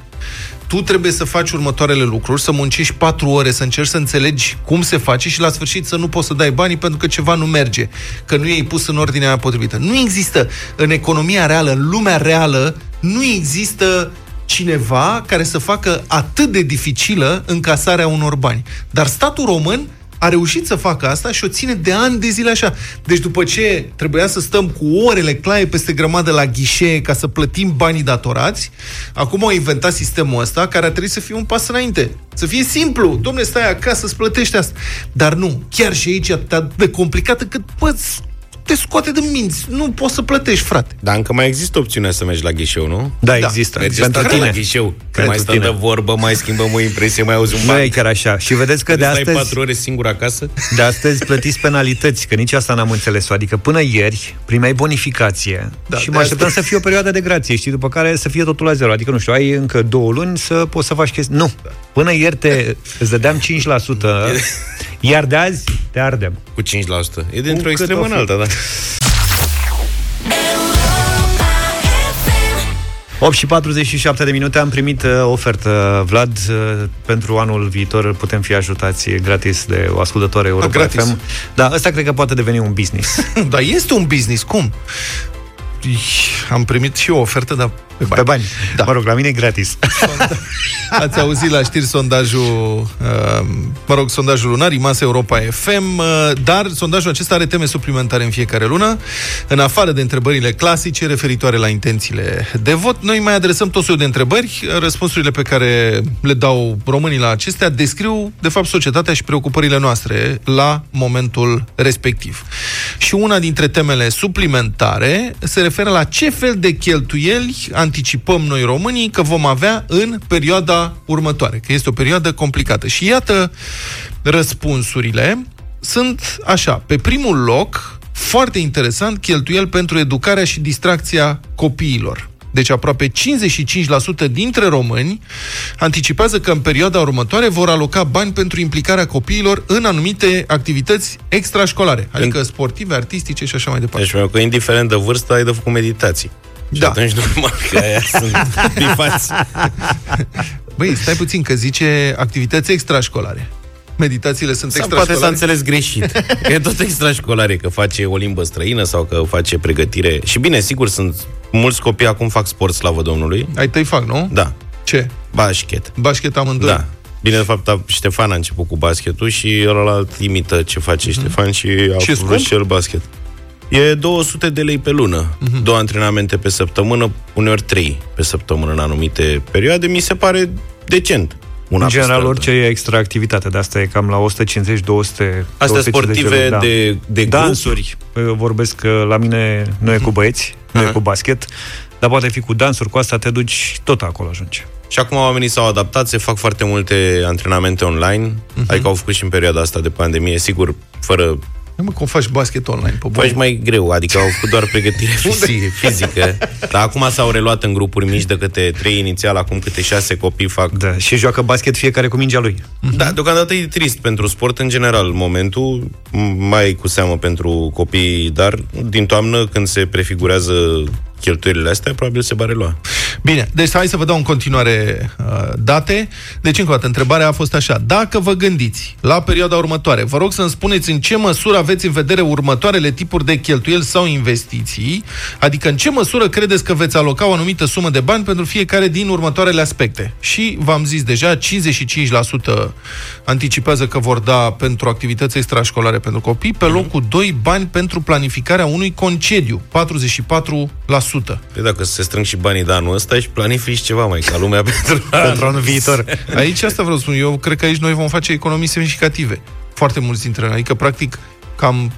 tu trebuie să faci următoarele lucruri, să muncești patru ore, să încerci să înțelegi cum se face și la sfârșit să nu poți să dai banii pentru că ceva nu merge, că nu i-ai pus în ordinea potrivită. Nu există în economia reală, în lumea reală, nu există cineva care să facă atât de dificilă încasarea unor bani. Dar statul român a reușit să facă asta și o ține de ani de zile așa. Deci după ce trebuia să stăm cu orele claie peste grămadă la ghișee ca să plătim banii datorați, acum au inventat sistemul ăsta care a trebuit să fie un pas înainte. Să fie simplu. Dom'le, stai acasă, îți plătești asta. Dar nu. Chiar și aici e atât de complicat încât, bă, te scoate de minți. Nu poți să plătești, frate. Dar încă mai există opțiunea să mergi la ghișeu, nu? Da, da. Există. Mergi pentru tine la ghișeu. Că mai stăm de vorbă, mai schimbăm o impresie, mai auzi un ban. Nu e chiar așa. Și vedeți că de astăzi... Stai patru ore singur acasă? De astăzi plătiți penalități, că nici asta n-am înțeles-o. Adică până ieri primeai bonificație, da, și mă așteptam să fie o perioadă de grație, știi? După care să fie totul la zero. Adică, nu știu, ai încă două luni să poți să faci chestii. Nu. Până ieri te îți dădeam cinci la sută, iar de azi te ardem. Cu cinci la sută. E dintr-o extremă în alta, da. opt și patruzeci și șapte de minute. Am primit ofertă, Vlad, pentru anul viitor putem fi ajutați gratis de o ascultătoare Europa F M. Da, ăsta cred că poate deveni un business. Dar este un business, cum? Am primit și o ofertă, dar pe bani. Pe bani. Da. Mă rog, la mine e gratis. Sonda... Ați auzit la știri sondajul, uh, mă rog, sondajul lunar, IMAS Europa F M, uh, dar sondajul acesta are teme suplimentare în fiecare lună. În afară de întrebările clasice referitoare la intențiile de vot, noi mai adresăm tot soiul de întrebări. Răspunsurile pe care le dau românii la acestea descriu, de fapt, societatea și preocupările noastre la momentul respectiv. Și una dintre temele suplimentare se referă la ce fel de cheltuieli anticipăm noi românii că vom avea în perioada următoare, că este o perioadă complicată. Și iată, răspunsurile sunt așa. Pe primul loc, foarte interesant, cheltuieli pentru educarea și distracția copiilor. Deci aproape cincizeci și cinci la sută dintre români anticipează că în perioada următoare vor aloca bani pentru implicarea copiilor în anumite activități extrașcolare, adică sportive, artistice și așa mai departe. Deci, că indiferent de vârstă, ai de făcut meditații. Și da. Atunci numai că aia sunt bifați. Băi, stai puțin, că zice activități extrașcolare. Meditațiile sunt sau extrașcolare. Poate s-a înțeles greșit. E tot extrașcolare, că face o limbă străină sau că face pregătire. Și bine, sigur, sunt mulți copii acum fac sport, slavă Domnului. Ai tăi fac, nu? Da. Ce? Baschet. Baschet amândoi. Da. Bine, de fapt, Ștefan a început cu basketul și ăla imită ce face mm-hmm. Ștefan și a făcut și el basket. E două sute de lei pe lună, uh-huh. două antrenamente pe săptămână, uneori trei pe săptămână în anumite perioade, mi se pare decent. Una în general, orice e extra activitate, de asta e cam la o sută cincizeci - două sute. Astea sportive de, de, de dansuri, grup. Vorbesc că la mine nu e cu băieți, uh-huh. nu e cu basket, dar poate fi cu dansuri, cu asta te duci, tot acolo ajunge. Și acum oamenii s-au adaptat, se fac foarte multe antrenamente online, uh-huh. adică au făcut și în perioada asta de pandemie, sigur, fără... Mă, cum faci basket online? Faci mai greu, adică au făcut doar pregătire fizică. Dar acum s-au reluat în grupuri mici de câte trei inițial, acum câte șase copii fac. Da, și joacă basket fiecare cu mingea lui. Da, deocamdată e trist pentru sport în general momentul, mai cu seamă pentru copii, dar din toamnă când se prefigurează cheltuielile astea, probabil se va relua. Bine, deci hai să vă dau în continuare uh, date. Deci, încă o dată, întrebarea a fost așa. Dacă vă gândiți la perioada următoare, vă rog să-mi spuneți în ce măsură aveți în vedere următoarele tipuri de cheltuieli sau investiții, adică în ce măsură credeți că veți aloca o anumită sumă de bani pentru fiecare din următoarele aspecte. Și v-am zis deja, cincizeci și cinci la sută anticipează că vor da pentru activități extrașcolare pentru copii, pe locul doi, bani pentru planificarea unui concediu, patruzeci și patru la sută. Păi dacă se strâng și banii de anul ăsta și planifici ceva mai ca lumea pentru, pentru anul viitor. Aici asta vreau să spun. Eu cred că aici noi vom face economii semnificative. Foarte mulți dintre noi. Adică, practic, cam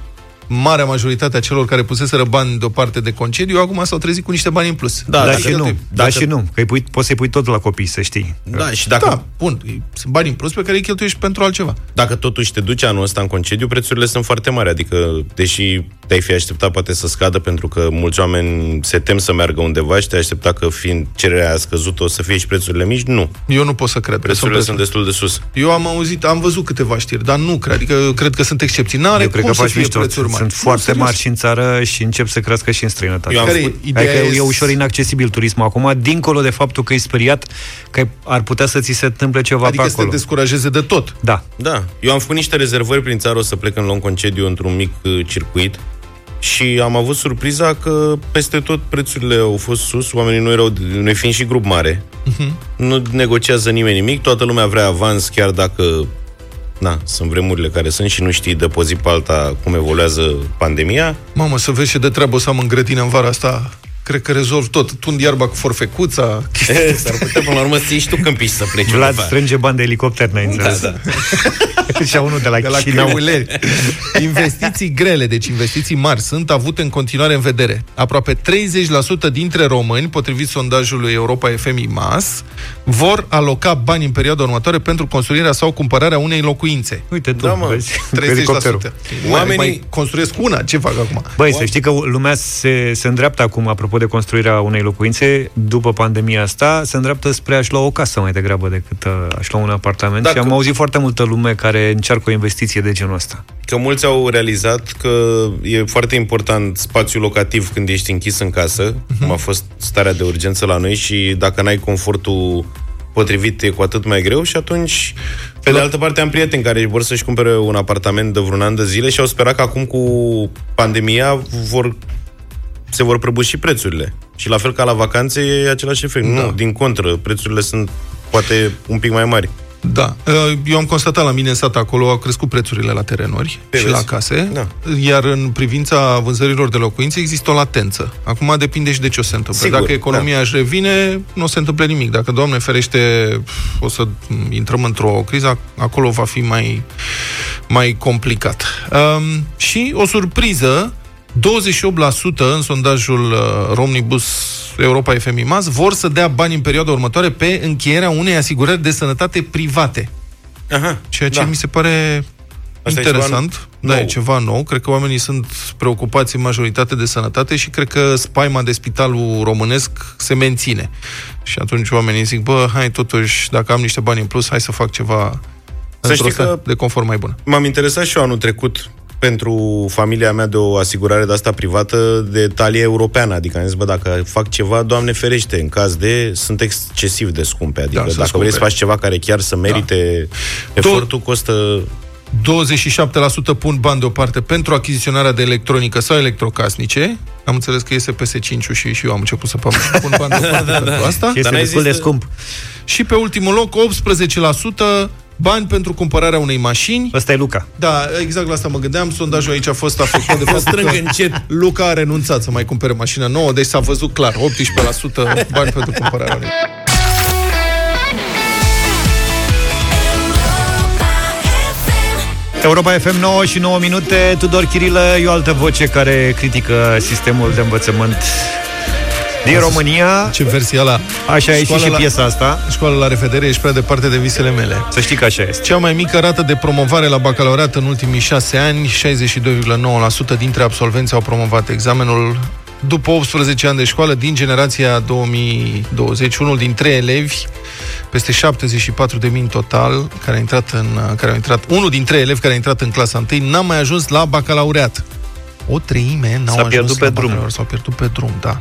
marea majoritate a celor care puseseră bani deoparte de concediu, acum s-au trezit cu niște bani în plus. Da, da și nu. Dacă... Da și nu. Că pui, poți să-i pui tot la copii, să știi. Da, și dacă... Da, bun. Sunt bani în plus pe care îi cheltuiești pentru altceva. Dacă totuși te duci anul ăsta în concediu, prețurile sunt foarte mari. Adică, deși te-ai fi așteptat poate să scadă, pentru că mulți oameni se tem să meargă undeva și te-ai aștepta că fiind cererea scăzută o să fie și prețurile mici, nu. Eu nu pot să cred. Prețurile sunt, sunt destul de sus. Eu am auzit, am văzut câteva știri, dar nu cred. Adică, cred că sunt excepții. N-are cum să fie prețuri mari. Sunt foarte nu, mari și în țară și încep să crească și în străinătate. Eu care ideea că e, e ușor inaccesibil turismul acum, dincolo de faptul că e speriat că ar putea să ți se întâmple ceva adică pe acolo. Adică să te descurajeze de tot. Da. Da. Eu am făcut niște rezervări prin țară, o să plec în long concediu într-un mic uh, circuit. Și am avut surpriza că peste tot prețurile au fost sus, oamenii nu erau, noi fiind și grup mare, uh-huh. nu negociază nimeni nimic, toată lumea vrea avans, chiar dacă, na, sunt vremurile care sunt și nu știi de pozi pe alta cum evoluează pandemia. Mamă, să vezi ce de treabă o să am în grădină în vara asta, cred că rezolv tot, tund iarba cu forfecuța. E, s-ar putea până la urmă să ieși tu câmpiști să pleci. Vlad strânge bani de elicopter, n-ai da, da. Și a unul de la, de la Criuleni. Investiții grele, deci investiții mari, sunt avute în continuare în vedere. Aproape treizeci la sută dintre români, potrivit sondajului Europa F M IMAS, vor aloca bani în perioada următoare pentru construirea sau cumpărarea unei locuințe. Uite tu, da, mă, treizeci la sută. Oamenii mai construiesc una, ce fac acum? Băi, să știi că lumea se, se îndreaptă acum, apropo de construirea unei locuințe, după pandemia asta, se îndreaptă spre a-și lua o casă mai degrabă decât a-și lua un apartament. Dacă... și am auzit foarte multă lume care încearcă o investiție de genul ăsta. Că mulți au realizat că e foarte important spațiul locativ când ești închis în casă, uh-huh. cum a fost starea de urgență la noi și dacă n-ai confortul potrivit e cu atât mai greu și atunci, pe de altă parte, am prieteni care vor să-și cumpere un apartament de vreun an de zile și au sperat că acum cu pandemia vor... se vor prăbuși prețurile. Și la fel ca la vacanțe e același efect. Da. Nu, din contră, prețurile sunt poate un pic mai mari. Da. Eu am constatat la mine în sat acolo, au crescut prețurile la terenuri Pe și vezi. la case, da. Iar în privința vânzărilor de locuințe există o latență. Acum depinde și de ce o se întâmplă. Sigur, dacă economia da. își revine, nu o se întâmplă nimic. Dacă, Doamne ferește, o să intrăm într-o criză, acolo va fi mai, mai complicat. Um, și o surpriză, douăzeci și opt la sută în sondajul Romnibus Europa F M IMAS vor să dea bani în perioada următoare pe încheierea unei asigurări de sănătate private. Aha, ceea ce da. mi se pare asta interesant. E da, nou. e ceva nou. Cred că oamenii sunt preocupați în majoritate de sănătate și cred că spaima de spitalul românesc se menține. Și atunci oamenii zic, bă, hai totuși, dacă am niște bani în plus, hai să fac ceva să știi că de confort mai bună. M-am interesat și eu anul trecut pentru familia mea de o asigurare de asta privată de talie europeană. Adică am zis, bă, dacă fac ceva, Doamne ferește, în caz de, sunt excesiv de scumpe. Adică da, dacă vrei să faci ceva care chiar să merite da. efortul, Do- costă... douăzeci și șapte la sută pun bani deoparte pentru achiziționarea de electronică sau electrocasnice. Am înțeles că iese P S cinci și, și eu am început să pun bani deoparte da, pentru da. asta. Este Dar destul de scump. Și pe ultimul loc, optsprezece la sută bani pentru cumpărarea unei mașini. Ăsta e Luca. Da, exact la asta mă gândeam. Sondajul aici a fost afectat de faptul că încet. Luca a renunțat să mai cumpere mașină nouă, deci s-a văzut clar, optsprezece la sută bani pentru cumpărarea unei. Europa F M, nouă și nouă minute. Tudor Chirilă e o altă voce care critică sistemul de învățământ din România. Ce versie ala? Așa e și, și piesa la, asta. Școala la revedere, ești prea departe de visele mele. Să știi că așa este. Cea mai mică rată de promovare la bacalaureat în ultimii șase ani, șaizeci și doi virgulă nouă la sută dintre absolvenți au promovat examenul după optsprezece ani de școală. Din generația două mii douăzeci, unul din trei elevi, peste șaptezeci și patru de mii în total, care a intrat în, care a intrat, unul din trei elevi care a intrat în clasa întâi n-a mai ajuns la bacalaureat. O treime n-au s-a ajuns la bacalaureat. S-au pierdut pe drum, da.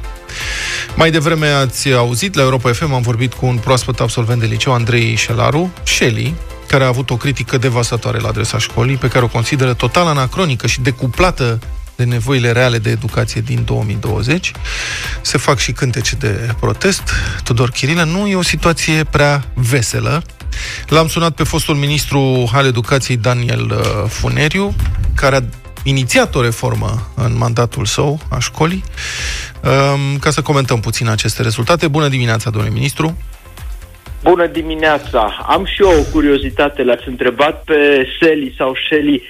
Mai devreme ați auzit, la Europa F M am vorbit cu un proaspăt absolvent de liceu, Andrei Șelaru, Shelley, care a avut o critică devastatoare la adresa școlii, pe care o consideră total anacronică și decuplată de nevoile reale de educație din două mii douăzeci. Se fac și cântece de protest. Tudor Chirilă, nu e o situație prea veselă. L-am sunat pe fostul ministru al educației, Daniel Funeriu, care a inițiat o reformă în mandatul său a școlii, um, ca să comentăm puțin aceste rezultate. Bună dimineața, domnule ministru! Bună dimineața! Am și eu o curiozitate, l-ați întrebat pe Shelley sau Shelley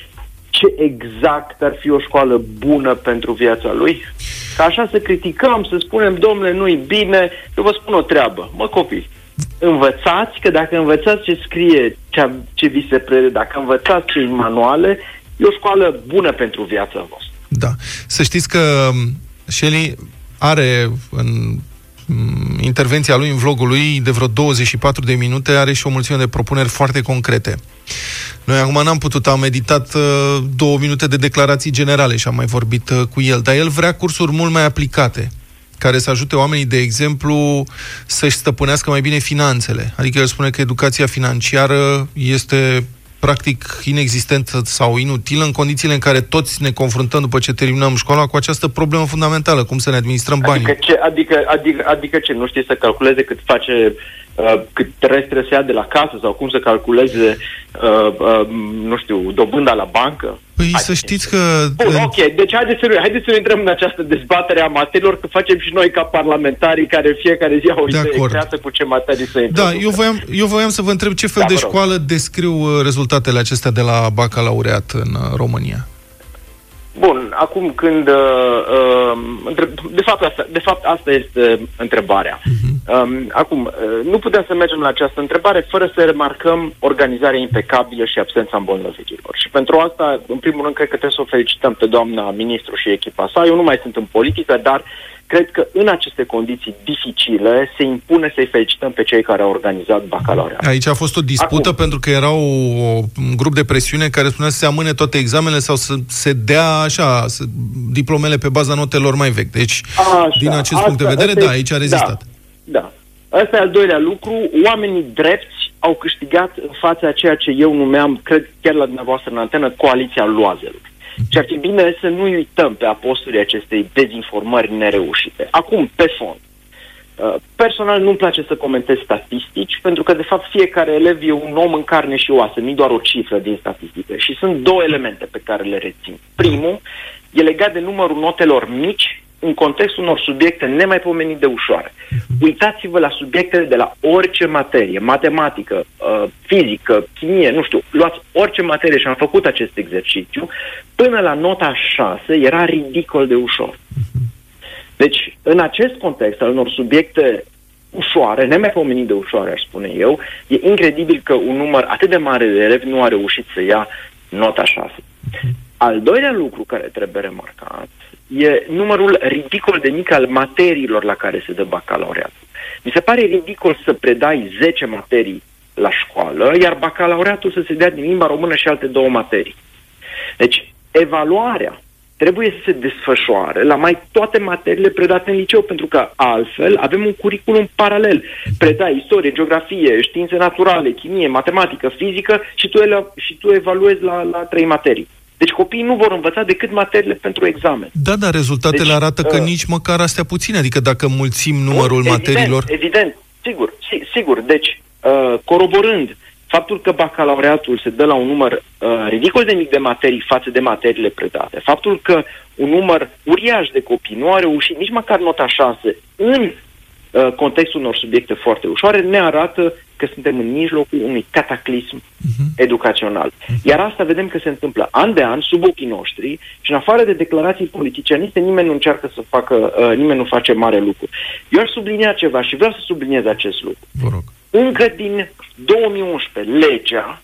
ce exact ar fi o școală bună pentru viața lui? Că așa să criticăm, să spunem, domnule, nu-i bine, eu vă spun o treabă, mă copii, învățați, că dacă învățați ce scrie, ce, ce vi se prede, dacă învățați ce în manuale, e o școală bună pentru viața voastră. Da. Să știți că Shelley are în intervenția lui, în vlogul lui de vreo douăzeci și patru de minute, are și o mulțime de propuneri foarte concrete. Noi acum n-am putut, am editat uh, două minute de declarații generale și am mai vorbit uh, cu el, dar el vrea cursuri mult mai aplicate, care să ajute oamenii, de exemplu, să-și stăpânească mai bine finanțele. Adică el spune că educația financiară este practic inexistentă sau inutilă în condițiile în care toți ne confruntăm după ce terminăm școala cu această problemă fundamentală, cum să ne administrăm banii. Adică ce? Adică, adică, adică ce? Nu știi să calculeze cât face... cât trebuie să ia de la casă sau cum să calculeze, uh, uh, nu știu, dobânda la bancă? Păi hai să știți că... Bun, ok, deci haideți să, haideți să ne intrăm în această dezbatere a materiilor, că facem și noi ca parlamentarii care fiecare zi au idee creată cu ce materii să intrăm. Da, eu voiam, eu voiam să vă întreb ce fel da, de școală descriu rezultatele acestea de la bacalaureat în România. Bun, acum când... Uh, uh, de, fapt asta, de fapt, asta este întrebarea. Uh-huh. Um, acum, uh, nu putem să mergem la această întrebare fără să remarcăm organizarea impecabilă și absența îmbolnăvirilor. Și pentru asta, în primul rând, cred că trebuie să o felicităm pe doamna ministru și echipa sa. Eu nu mai sunt în politică, dar cred că în aceste condiții dificile se impune să-i felicităm pe cei care au organizat bacalaureatul. Aici a fost o dispută acum, pentru că era un grup de presiune care spunea să se amâne toate examenele sau să se dea așa, diplomele pe baza notelor mai vechi. Deci, așa, din acest asta, punct de vedere, asta, da, aici a rezistat. Da, da. Asta e al doilea lucru. Oamenii drepți au câștigat în fața a ceea ce eu numeam, cred chiar la dumneavoastră în antenă, coaliția luazelor. Și ar fi bine să nu uităm pe apostolii acestei dezinformări nereușite. Acum, pe fond, personal nu-mi place să comentez statistici, pentru că, de fapt, fiecare elev e un om în carne și oase, nu doar o cifră din statistică. Și sunt două elemente pe care le rețin. Primul e legat de numărul notelor mici în contextul unor subiecte nemaipomenit de ușoare. Uitați-vă la subiectele de la orice materie, matematică, fizică, chimie, nu știu, luați orice materie și am făcut acest exercițiu, până la nota șase era ridicol de ușor. Deci, în acest context al unor subiecte ușoare, nemaipomenit de ușoare, aș spune eu, e incredibil că un număr atât de mare de elevi nu a reușit să ia nota șase. Al doilea lucru care trebuie remarcat e numărul ridicol de mic al materiilor la care se dă bacalaureatul. Mi se pare ridicol să predai zece materii la școală, iar bacalaureatul să se dea din limba română și alte două materii. Deci, evaluarea trebuie să se desfășoare la mai toate materiile predate în liceu, pentru că altfel avem un curriculum paralel. Predai istorie, geografie, științe naturale, chimie, matematică, fizică și tu, ele- și tu evaluezi la, la trei materii. Deci copiii nu vor învăța decât materiile pentru examen. Da, dar rezultatele deci, arată că uh, nici măcar astea puține, adică dacă mulțim numărul evident, materiilor... Evident, sigur, sigur. Deci, uh, coroborând faptul că bacalaureatul se dă la un număr uh, ridicol de mic de materii față de materiile predate, faptul că un număr uriaș de copii nu a reușit nici măcar nota șase în uh, contextul unor subiecte foarte ușoare, ne arată că suntem în mijlocul unui cataclism uh-huh. educațional. Iar asta vedem că se întâmplă an de an, sub ochii noștri, și în afară de declarații politicianiste, nimeni nu încearcă să facă, uh, nimeni nu face mare lucru. Eu aș sublinia ceva și vreau să subliniez acest lucru. Vă rog. Încă din două mii unsprezece, legea,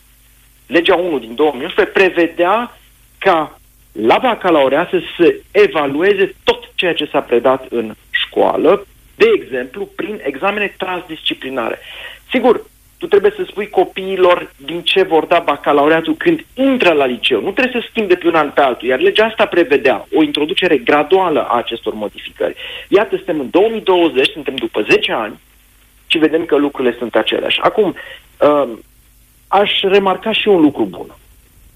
legea unu din două mii unsprezece, prevedea ca la bacalaureat să se evalueze tot ceea ce s-a predat în școală, de exemplu, prin examene transdisciplinare. Sigur, tu trebuie să spui copiilor din ce vor da bacalaureatul când intră la liceu. Nu trebuie să schimbe pe un an pe altul, iar legea asta prevedea o introducere graduală a acestor modificări. Iată, suntem în două mii douăzeci, suntem după zece ani și vedem că lucrurile sunt aceleași. Acum, aș remarca și un lucru bun.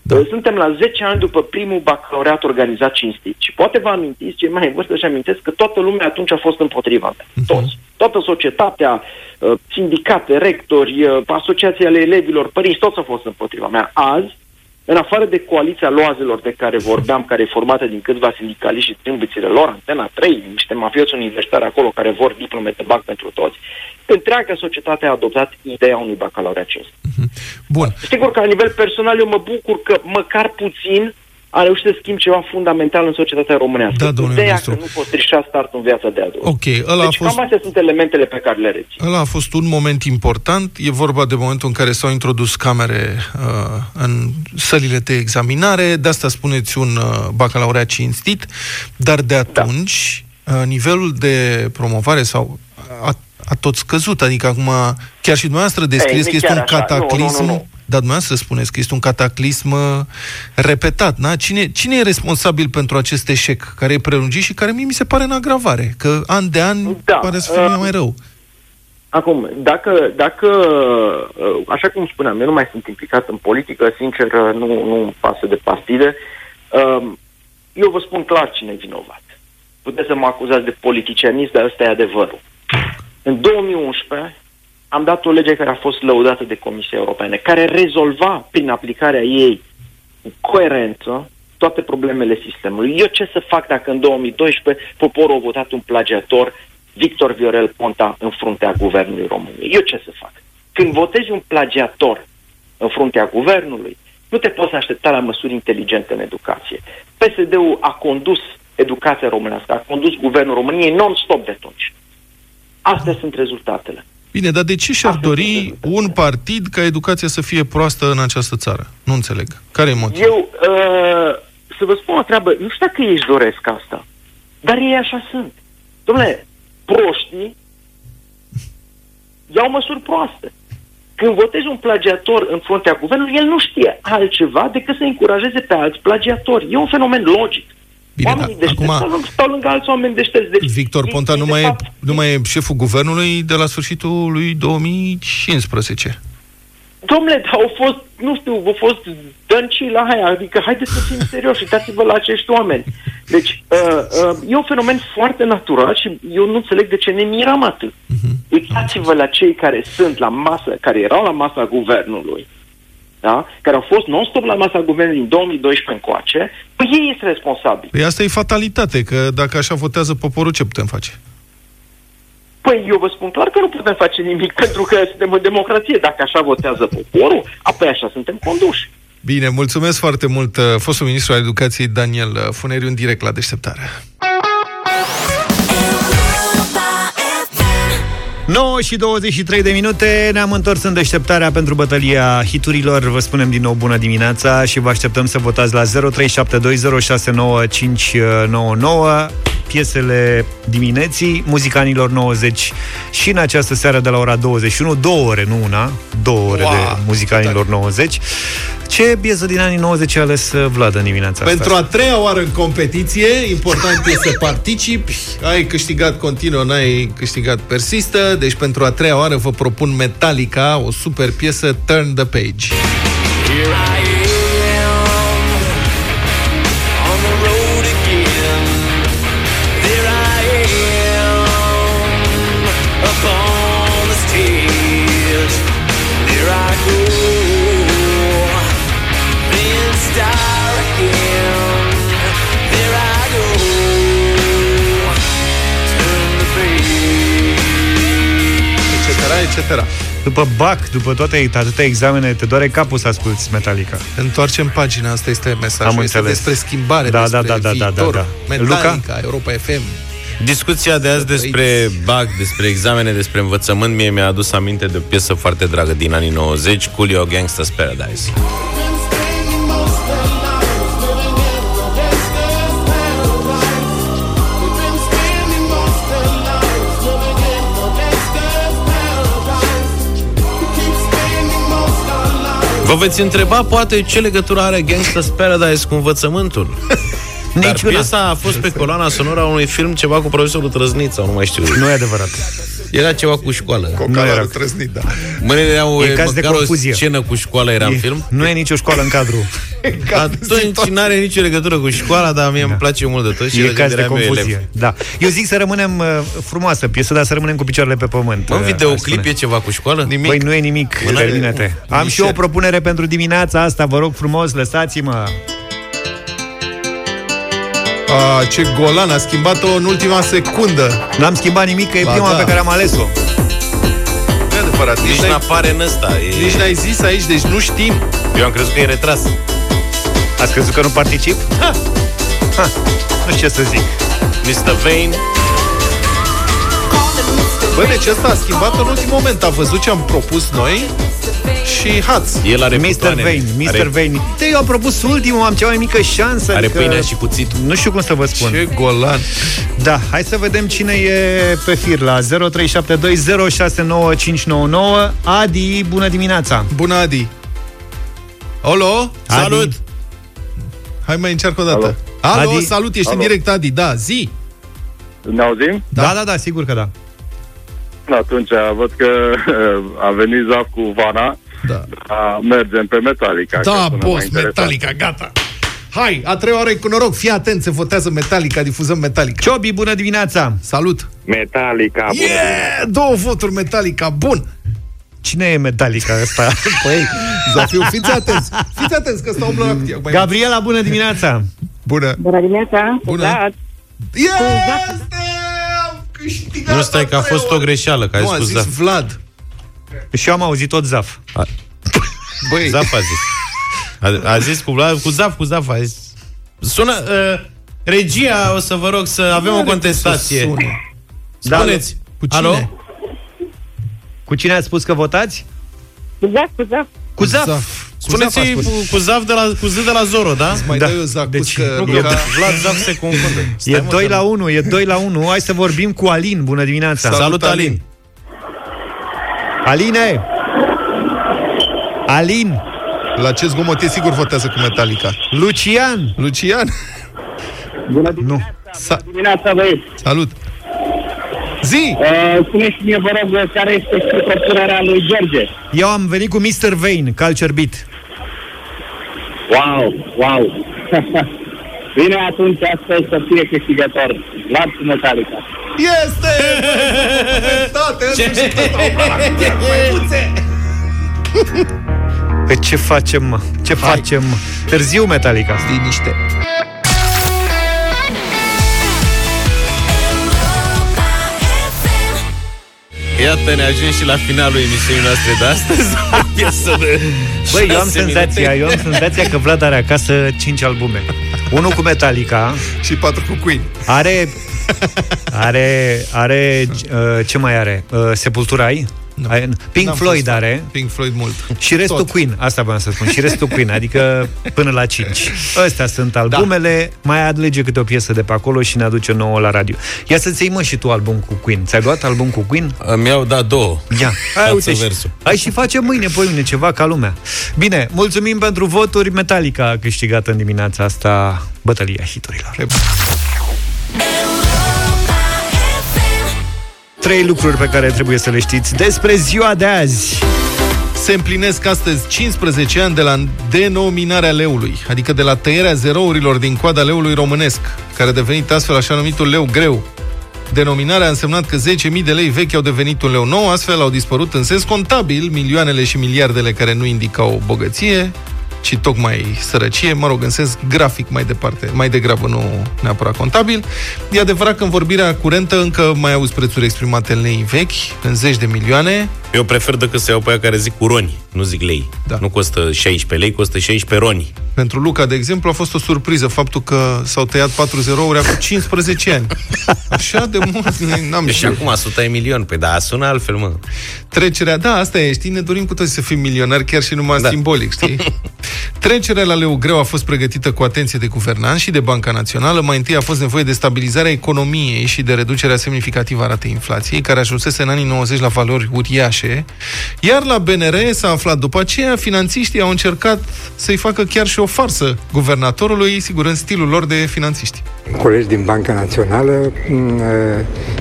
Da. Suntem la zece ani după primul bacalaureat organizat cinstit. Și poate vă amintiți, cei mai în vârstă își amintesc că toată lumea atunci a fost împotriva mea. Uh-huh. Toți. Toată societatea, sindicate, rectori, asociații ale elevilor, părinți, toți au fost împotriva mea. Azi, în afară de coaliția loazelor de care vorbeam, care e formată din câțiva sindicaliști și trâmbițile lor, Antena trei, niște mafioți universitari acolo care vor diplome de bac pentru toți, întreaga societate a adoptat ideea unui bacalaureat cinstit. Bun. Sigur că la nivel personal eu mă bucur că măcar puțin a reușit să schimb ceva fundamental în societatea românească. Da, domnule ministru. Ideea că nu poți trișa startul în viața de a doua. Ok, ăla deci a fost... cam astea sunt elementele pe care le rețin. Ăla a fost un moment important. E vorba de momentul în care s-au introdus camere uh, în sălile de examinare. De asta spuneți un uh, bacalaureat cinstit. Dar de atunci da. uh, nivelul de promovare sau a, a tot scăzut. Adică acum, chiar și dumneavoastră descris că este un cataclism... Nu, nu, nu, nu. Dar dumneavoastră spuneți că este un cataclism repetat, na? Cine, cine e responsabil pentru acest eșec care e prelungit și care mie mi se pare în agravare? Că an de an da. pare să fie mai rău. Acum, dacă, dacă, așa cum spuneam, eu nu mai sunt implicat în politică, sincer, nu, nu îmi pasă de partide. Eu vă spun clar cine e vinovat. Puteți să mă acuzați de politicianist, dar ăsta e adevărul. În două mii unsprezece am dat o lege care a fost lăudată de Comisia Europeană, care rezolva prin aplicarea ei coerentă toate problemele sistemului. Eu ce să fac dacă în două mii doisprezece poporul a votat un plagiator, Victor Viorel Ponta, în fruntea Guvernului României? Eu ce să fac? Când votezi un plagiator în fruntea Guvernului, nu te poți aștepta la măsuri inteligente în educație. P S D-ul a condus educația românească, a condus Guvernul României non-stop de atunci. Astea sunt rezultatele. Bine, dar de ce și-ar dori un partid ca educația să fie proastă în această țară? Nu înțeleg. Care e motivul? Eu, uh, să vă spun o treabă, nu știu dacă ei își doresc asta, dar ei așa sunt. Dom'le, proștii iau măsuri proaste. Când votezi un plagiator în fruntea guvernului, el nu știe altceva decât să încurajeze pe alți plagiatori. E un fenomen logic. Bine, oamenii deșteți acum, stau lângă alți oameni deșteți. Deci, Victor Ponta nu mai, e, nu mai e șeful guvernului de la sfârșitul lui două mii cincisprezece. Dom'le, dar au fost, nu știu, au fost dâncii la aia, adică haideți să fim serioși, uitați-vă la acești oameni. Deci, uh, uh, e un fenomen foarte natural și eu nu înțeleg de ce ne miram atât. Uh-huh. Uitați-vă la cei care sunt la masă, care erau la masa guvernului, da? Care au fost non-stop la masa guvernului din două mii doisprezece încoace, păi ei este responsabil. Păi asta e fatalitate, că dacă așa votează poporul, ce putem face? Păi eu vă spun clar că nu putem face nimic, pentru că suntem o democrație. Dacă așa votează poporul, apoi așa suntem conduși. Bine, mulțumesc foarte mult, fostul ministru al educației Daniel Funeriu, în direct la Deșteptare. nouă și douăzeci și trei de minute, ne-am întors în Deșteptarea pentru bătălia hiturilor. Vă spunem din nou bună dimineața și vă așteptăm să votați la zero trei șapte doi zero șase nouă cinci nouă nouă. Piesele dimineții, muzica anilor nouăzeci și în această seară de la ora douăzeci și unu, două ore, nu una, două ore wow, de muzica anilor nouăzeci. Ce piesă din anii nouăzeci a ales Vlad în dimineața asta? Pentru a treia oară în competiție, important e să participi, ai câștigat continuu, n-ai câștigat persistă, deci pentru a treia oară vă propun Metallica, o super piesă, Turn the Page. Here I am. Etc. După B A C, după toate atâtea examene, te doare capul să asculti Metallica. Întoarcem pagina, asta este mesajul. Am înțeles. Este despre schimbare, da, despre da, da, viitor, da, da, da. Metallica, Luca? Europa F M. Discuția de azi despre B A C, despre examene, despre învățământ, mie mi-a adus aminte de o piesă foarte dragă din anii nouăzeci, Coolio, Gangsta's Paradise. Vă veți întreba, poate, ce legătură are Gangsta's Paradise cu învățământul? Dar piesa a fost pe coloana sonoră a unui film, ceva cu profesorul Trăznit, sau nu mai știu. Nu e adevărat. Era ceva cu școală. Cocala Trăznit, da. Mâinile erau, e caz de confuzie. O scenă cu școală era e, în film. Nu e nicio școală în cadru. Atunci n-are nicio legătură cu școala, dar mie da. îmi place mult de tot. Și e caz de confuzie. Da. Eu zic să rămânem frumoasă piesă, dar să rămânem cu picioarele pe pământ. Mă, videoclip e ceva cu școală? Nimic. Băi, nu e nimic. Termină-te. Am și eu o propunere pentru dimineața asta, vă rog frumos, lăsați-mă. A, ce golan, a schimbat-o în ultima secundă. N-am schimbat nimic, că e ba, prima da. pe care am ales-o. Nu e adevărat. Nici, nici n-apare în ăsta e... Nici n-ai zis aici, deci nu știm. Eu am crezut că e retras. Ați crezut că nu particip? Ha. Ha. Nu știu ce să zic. mister Vane. Bă, deci ăsta a schimbat-o în ultimul moment. A văzut ce am propus noi și hați. El are mister Vane, mister Are... Vane. Eu am propus ultimul, am cea mai mică șansă. Are că... pâinea și cuțitul. Nu știu cum să vă spun. Ce golan. Da, hai să vedem cine e pe fir la zero trei șapte doi zero șase nouă cinci nouă nouă. Adi, bună dimineața. Bună, Adi. Alo, salut! Adi. Hai mai încerc o dată. Alo, Alo salut, ești Alo. în direct, Adi, da, zi! Ne auzim? Da, da, da, da, sigur că da. Atunci, văd că a venit Zaf cu vana. Da. A, mergem pe Metallica. Da, boss, Metallica, gata. Hai, a treia oară cu noroc, fii atent, se votează Metallica, difuzăm Metallica. Ciobi, bună dimineața! Salut! Metallica, bună yeah! Două voturi Metallica, bun! Cine e Metallica ăsta? Păi, Zafiu, fiți atenți, fiți atenți că ăsta umblă la cutie. Gabriela, bună dimineața! Bună! Bună dimineața! Bună! Yes! Am câștigat! Nu stai că a fost o greșeală, că ai spus Zaf. Nu, a zis Vlad. Și eu am auzit tot Zaf. Băi. Zaf a zis. A, a zis cu Vlad, cu Zaf, cu Zaf a zis. Sună, uh, regia, o să vă rog să avem o contestație. Spuneți, cu cine? Alo? Cu cine ați spus că votați? Cu Zaf, cu Zaf. Cu Zaf. Spuneți cu Zaf de la, cu Z de la Zoro, da? Mai da. Dai eu Zaf, deci, că nu, Luca, Vlad Zaf se confunde. Stai e mă, doi la unu, e doi la unu. Hai să vorbim cu Alin, bună dimineața. Salut, Salut Alin. Alin. Aline! Alin! La ce zgomot e sigur votează cu Metallica. Lucian! Lucian! Bună dimineața! Sa- bună dimineața, băieți! Salut! Zi! Uh, Spuneți-mi, vă rog, care este propunerea lui George? Eu am venit cu mister Vane, Culture Beat. Wow, wow! Bine, atunci astăzi să fie câștigător. Vlad cu Metallica. Este! Este! Păi ce facem, mă? Ce Hai. facem, mă? Târziu Metallica. Liniște. Iată, ne ajungem și la finalul emisiunii noastre de astăzi. Piesă de... Băi, eu am senzația, eu am senzația că Vlad are acasă cinci albume. Unul cu Metallica și patru cu Queen. Are... Are, are uh, ce mai are? Uh, Sepultura ai? No. Pink N-am Floyd are. Pink Floyd mult. Și restul Tot. Queen, asta vreau să spun. Și restul Queen, adică până la cinci. Astea sunt albumele, da. Mai adlege câte o piesă de pe acolo și ne aduce nouă la radio. Ia să-ți iei, mă, și tu album cu Queen. Ți-ai luat album cu Queen? Îmi iau, da, două. Ia, hai, uite, și, hai și facem mâine, poi mâine ceva ca lumea. Bine, mulțumim pentru voturi. Metallica a câștigat în dimineața asta bătălia hiturilor. Trei lucruri pe care trebuie să le știți despre ziua de azi. Se împlinesc astăzi cincisprezece ani de la denominarea leului, adică de la tăierea zerourilor din coada leului românesc, care a devenit astfel așa numitul leu greu. Denominarea a însemnat că zece mii de lei vechi au devenit un leu nou, astfel au dispărut în sens contabil milioanele și miliardele care nu indicau bogăție, ci tocmai sărăcie, mă rog, în sens grafic mai departe, mai degrabă nu neapărat contabil. E adevărat că în vorbirea curentă încă mai auzi prețuri exprimate în lei vechi, în zeci de milioane. Eu prefer decât să iau pe aia care zic cu roni, nu zic lei. Da. Nu costă șaisprezece lei, costă șaisprezece roni. Pentru Luca, de exemplu, a fost o surpriză faptul că s-au tăiat patru zerouri acum cincisprezece ani. Așa de mult n-am știut. Și acum a sutat milion, păi da, sună altfel, mă. Trecerea, da, asta e, știi, ne dorim cu toți să fim milionari, chiar și numai da. simbolic, știi? Trecerea la leu greu a fost pregătită cu atenție de guvernanți și de Banca Națională. Mai întâi a fost nevoie de stabilizarea economiei și de reducerea semnificativă a ratei inflației, care ajunsese în anii nouăzeci la valori uriașe. Iar la B N R s-a aflat după aceea, finanțiștii au încercat să-i facă chiar și o farsă guvernatorului, sigur în stilul lor de finanțiști. Colegi din Banca Națională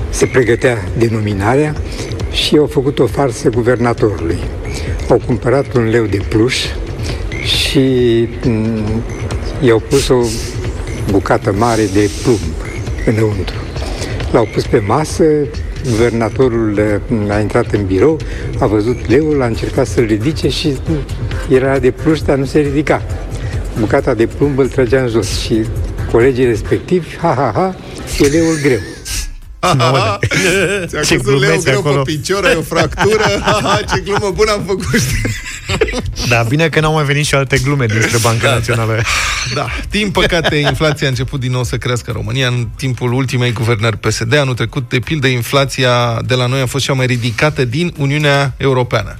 se pregătea denominarea și au făcut o farsă guvernatorului. Au cumpărat un leu de pluș și i-au pus o bucată mare de plumb înăuntru. L-au pus pe masă, guvernatorul a intrat în birou, a văzut leul, a încercat să-l ridice și era de pluș, dar nu se ridica. Bucata de plumb îl trăgea în jos și colegii respectivi, ha, ha, ha, e leul greu. Aha, ți-a căzut leu greu acolo. Pe picior, ai o fractură. Aha, ce glumă bună am făcut. Da, bine că n-au mai venit și alte glume despre Banca da, Națională. Da. Da, din păcate, inflația a început din nou să crească în România în timpul ultimei guvernări P S D. Anul trecut, de pildă, inflația de la noi a fost cea mai ridicată din Uniunea Europeană.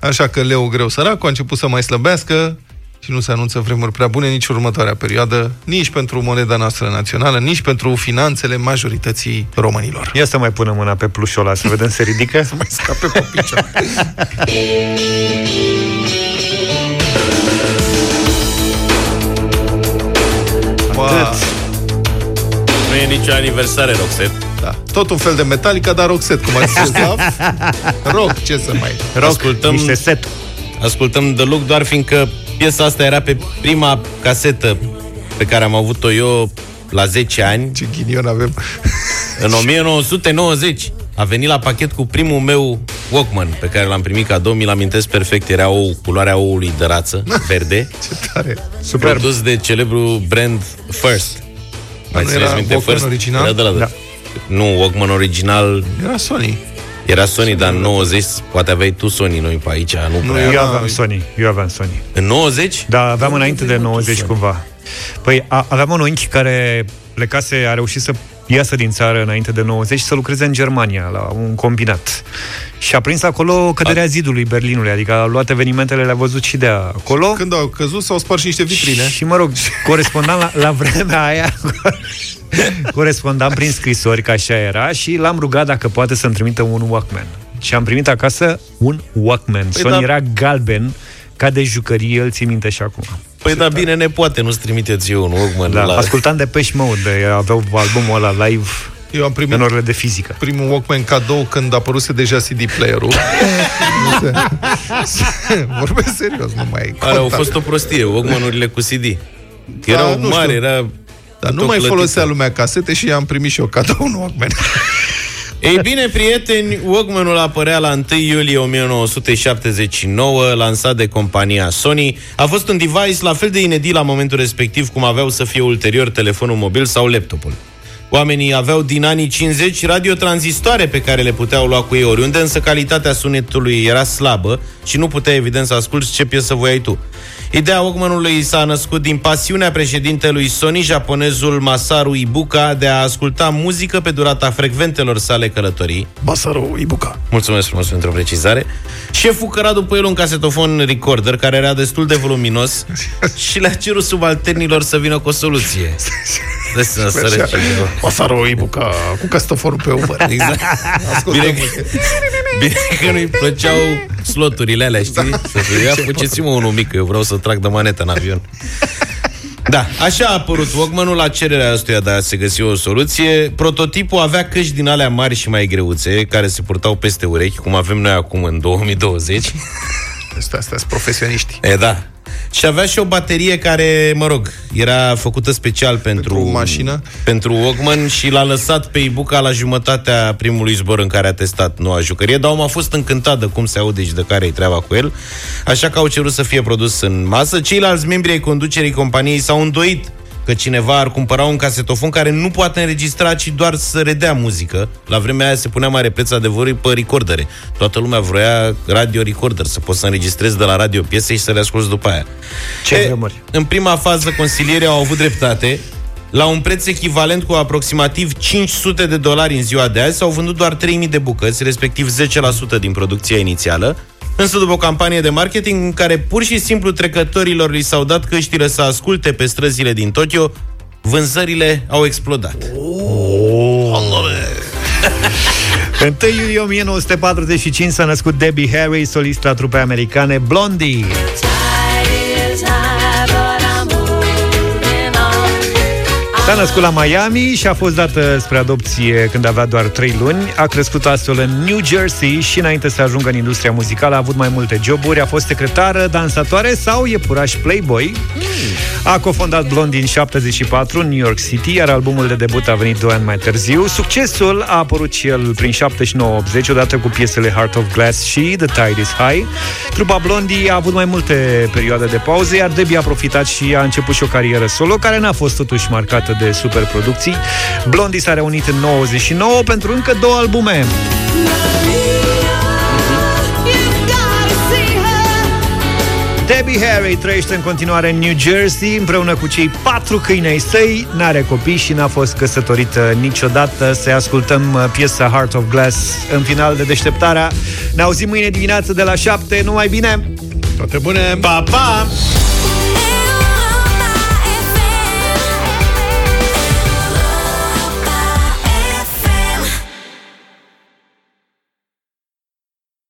Așa că leu greu săracu a început să mai slăbească și nu se anunță vremuri prea bune nici următoarea perioadă, nici pentru moneda noastră națională, nici pentru finanțele majorității românilor. Ia să mai punem mâna pe plușul ăla, să vedem se ridică, să mai scape pe picioare. nicio aniversare Roxette. Da. Tot un fel de Metallica, dar Roxette, cum ați zis. Rock, ce să mai... Rock, ascultăm, niște set. Ascultăm The Look doar fiindcă piesa asta era pe prima casetă pe care am avut-o eu la zece ani. Ce ghinion avem. În o mie nouă sute nouăzeci a venit la pachet cu primul meu Walkman pe care l-am primit cadou. Mi-l amintesc perfect, era ou, culoarea oului de rață, verde. Ce tare. Super. Produs de celebru brand First. Mai nu era Walkman First? Original? Era de la... da. Nu, Walkman original era Sony. Era Sony, dar în nouăzeci poate aveai tu Sony, noi pe aici nu prea. Eu aveam Sony, eu aveam Sony. În nouăzeci? Da, aveam înainte de nouăzeci cumva. Păi a, aveam un unchi care plecase, a reușit să iasă din țară înainte de nouăzeci și să lucreze în Germania la un combinat. Și a prins acolo căderea zidului Berlinului, adică a luat evenimentele, le-a văzut și de acolo. Când au căzut, s-au spart și niște vitrine. Și mă rog, corespondam la, la vremea aia, corespondam prin scrisori, că așa era, și l-am rugat dacă poate să-mi trimită un Walkman. Și am primit acasă un Walkman. Păi Sony da. Era galben, ca de jucărie, îl ții minte și acum. Păi da, bine, ne poate, nu-ți trimiteți eu un Walkman. Da, la... ascultam Depeche Mode, aveau albumul ăla live. Eu am primit în orele de fizică. Primul Walkman cadou când apăruse deja C D player-ul. Vorbesc serios, nu mai conta. Au fost o prostie, Walkman-urile cu C D. Erau da, mari, era... Dar nu mai folosea lumea casete și am primit și eu cadou un Walkman. Ei bine, prieteni, Walkman-ul apărea la întâi iulie o mie nouă sute șaptezeci și nouă, lansat de compania Sony. A fost un device la fel de inedit la momentul respectiv cum aveau să fie ulterior telefonul mobil sau laptopul. Oamenii aveau din anii cincizeci radiotranzistoare pe care le puteau lua cu ei oriunde, însă calitatea sunetului era slabă și nu puteai evident să asculți ce piesă voiai tu. Ideea Walkman-ului s-a născut din pasiunea președintelui Sony, japonezul Masaru Ibuka, de a asculta muzică pe durata frecventelor sale călătorii. Masaru Ibuka. Mulțumesc frumos pentru precizare. Șeful căra după el un casetofon recorder care era destul de voluminos și le-a cerut subalternilor să vină cu o soluție. Masaru Ibuka cu casetofonul pe umăr. Exact. Bine, bine că nu-i plăceau sloturile alea, știi? Ia puceți-mă unul mic, eu vreau să trag de manetă în avion. Da, așa a apărut Walkman-ul la cererea astuia de a se găsi o soluție. Prototipul avea căști din alea mari și mai greuțe, care se purtau peste urechi, cum avem noi acum în două mii douăzeci. Asta sunt profesioniști. E, da. Și avea și o baterie care, mă rog, era făcută special pentru, pentru mașină, pentru Walkman, și l-a lăsat pe Ibuka la jumătatea primului zbor în care a testat noua jucărie, dar om a fost încântat de cum se aude și de care-i treaba cu el, așa că au cerut să fie produs în masă. Ceilalți membri ai conducerii companiei s-au îndoit că cineva ar cumpăra un casetofon care nu poate înregistra, ci doar să redea muzică. La vremea aia se punea mare preț adevărului pe recordere. Toată lumea vroia radio recorder, să poți să înregistrezi de la radio piese și să le asculți după aia. Ce e, în prima fază, consilierii au avut dreptate. La un preț echivalent cu aproximativ cinci sute de dolari în ziua de azi, s-au vândut doar trei mii de bucăți, respectiv zece la sută din producția inițială. Însă după o campanie de marketing în care pur și simplu trecătorilor li s-au dat căștile să asculte pe străzile din Tokyo, vânzările au explodat. întâi iulie o mie nouă sute patruzeci și cinci s-a născut Debbie Harry, solista trupei americane Blondie. S-a născut la Miami și a fost dată spre adopție când avea doar trei luni. A crescut astfel în New Jersey și înainte să ajungă în industria muzicală a avut mai multe joburi. A fost secretară, dansatoare sau iepuraș playboy. A cofondat Blondie în șaptezeci și patru în New York City, iar albumul de debut a venit doi ani mai târziu. Succesul a apărut și el prin șaptezeci și nouă optzeci, odată cu piesele Heart of Glass și The Tide is High. Trupa Blondie a avut mai multe perioade de pauze, iar Debbie a profitat și a început și o carieră solo, care n-a fost totuși marcată de superproducții. Blondie s-a reunit în nouăzeci și nouă pentru încă două albume. Debbie Harry trăiește în continuare în New Jersey împreună cu cei patru câini ai săi, n-are copii și n-a fost căsătorită niciodată. Să ascultăm piesa Heart of Glass în final de deșteptarea. Ne auzim mâine dimineață de la șapte, numai bine! Toate bune! Pa, pa!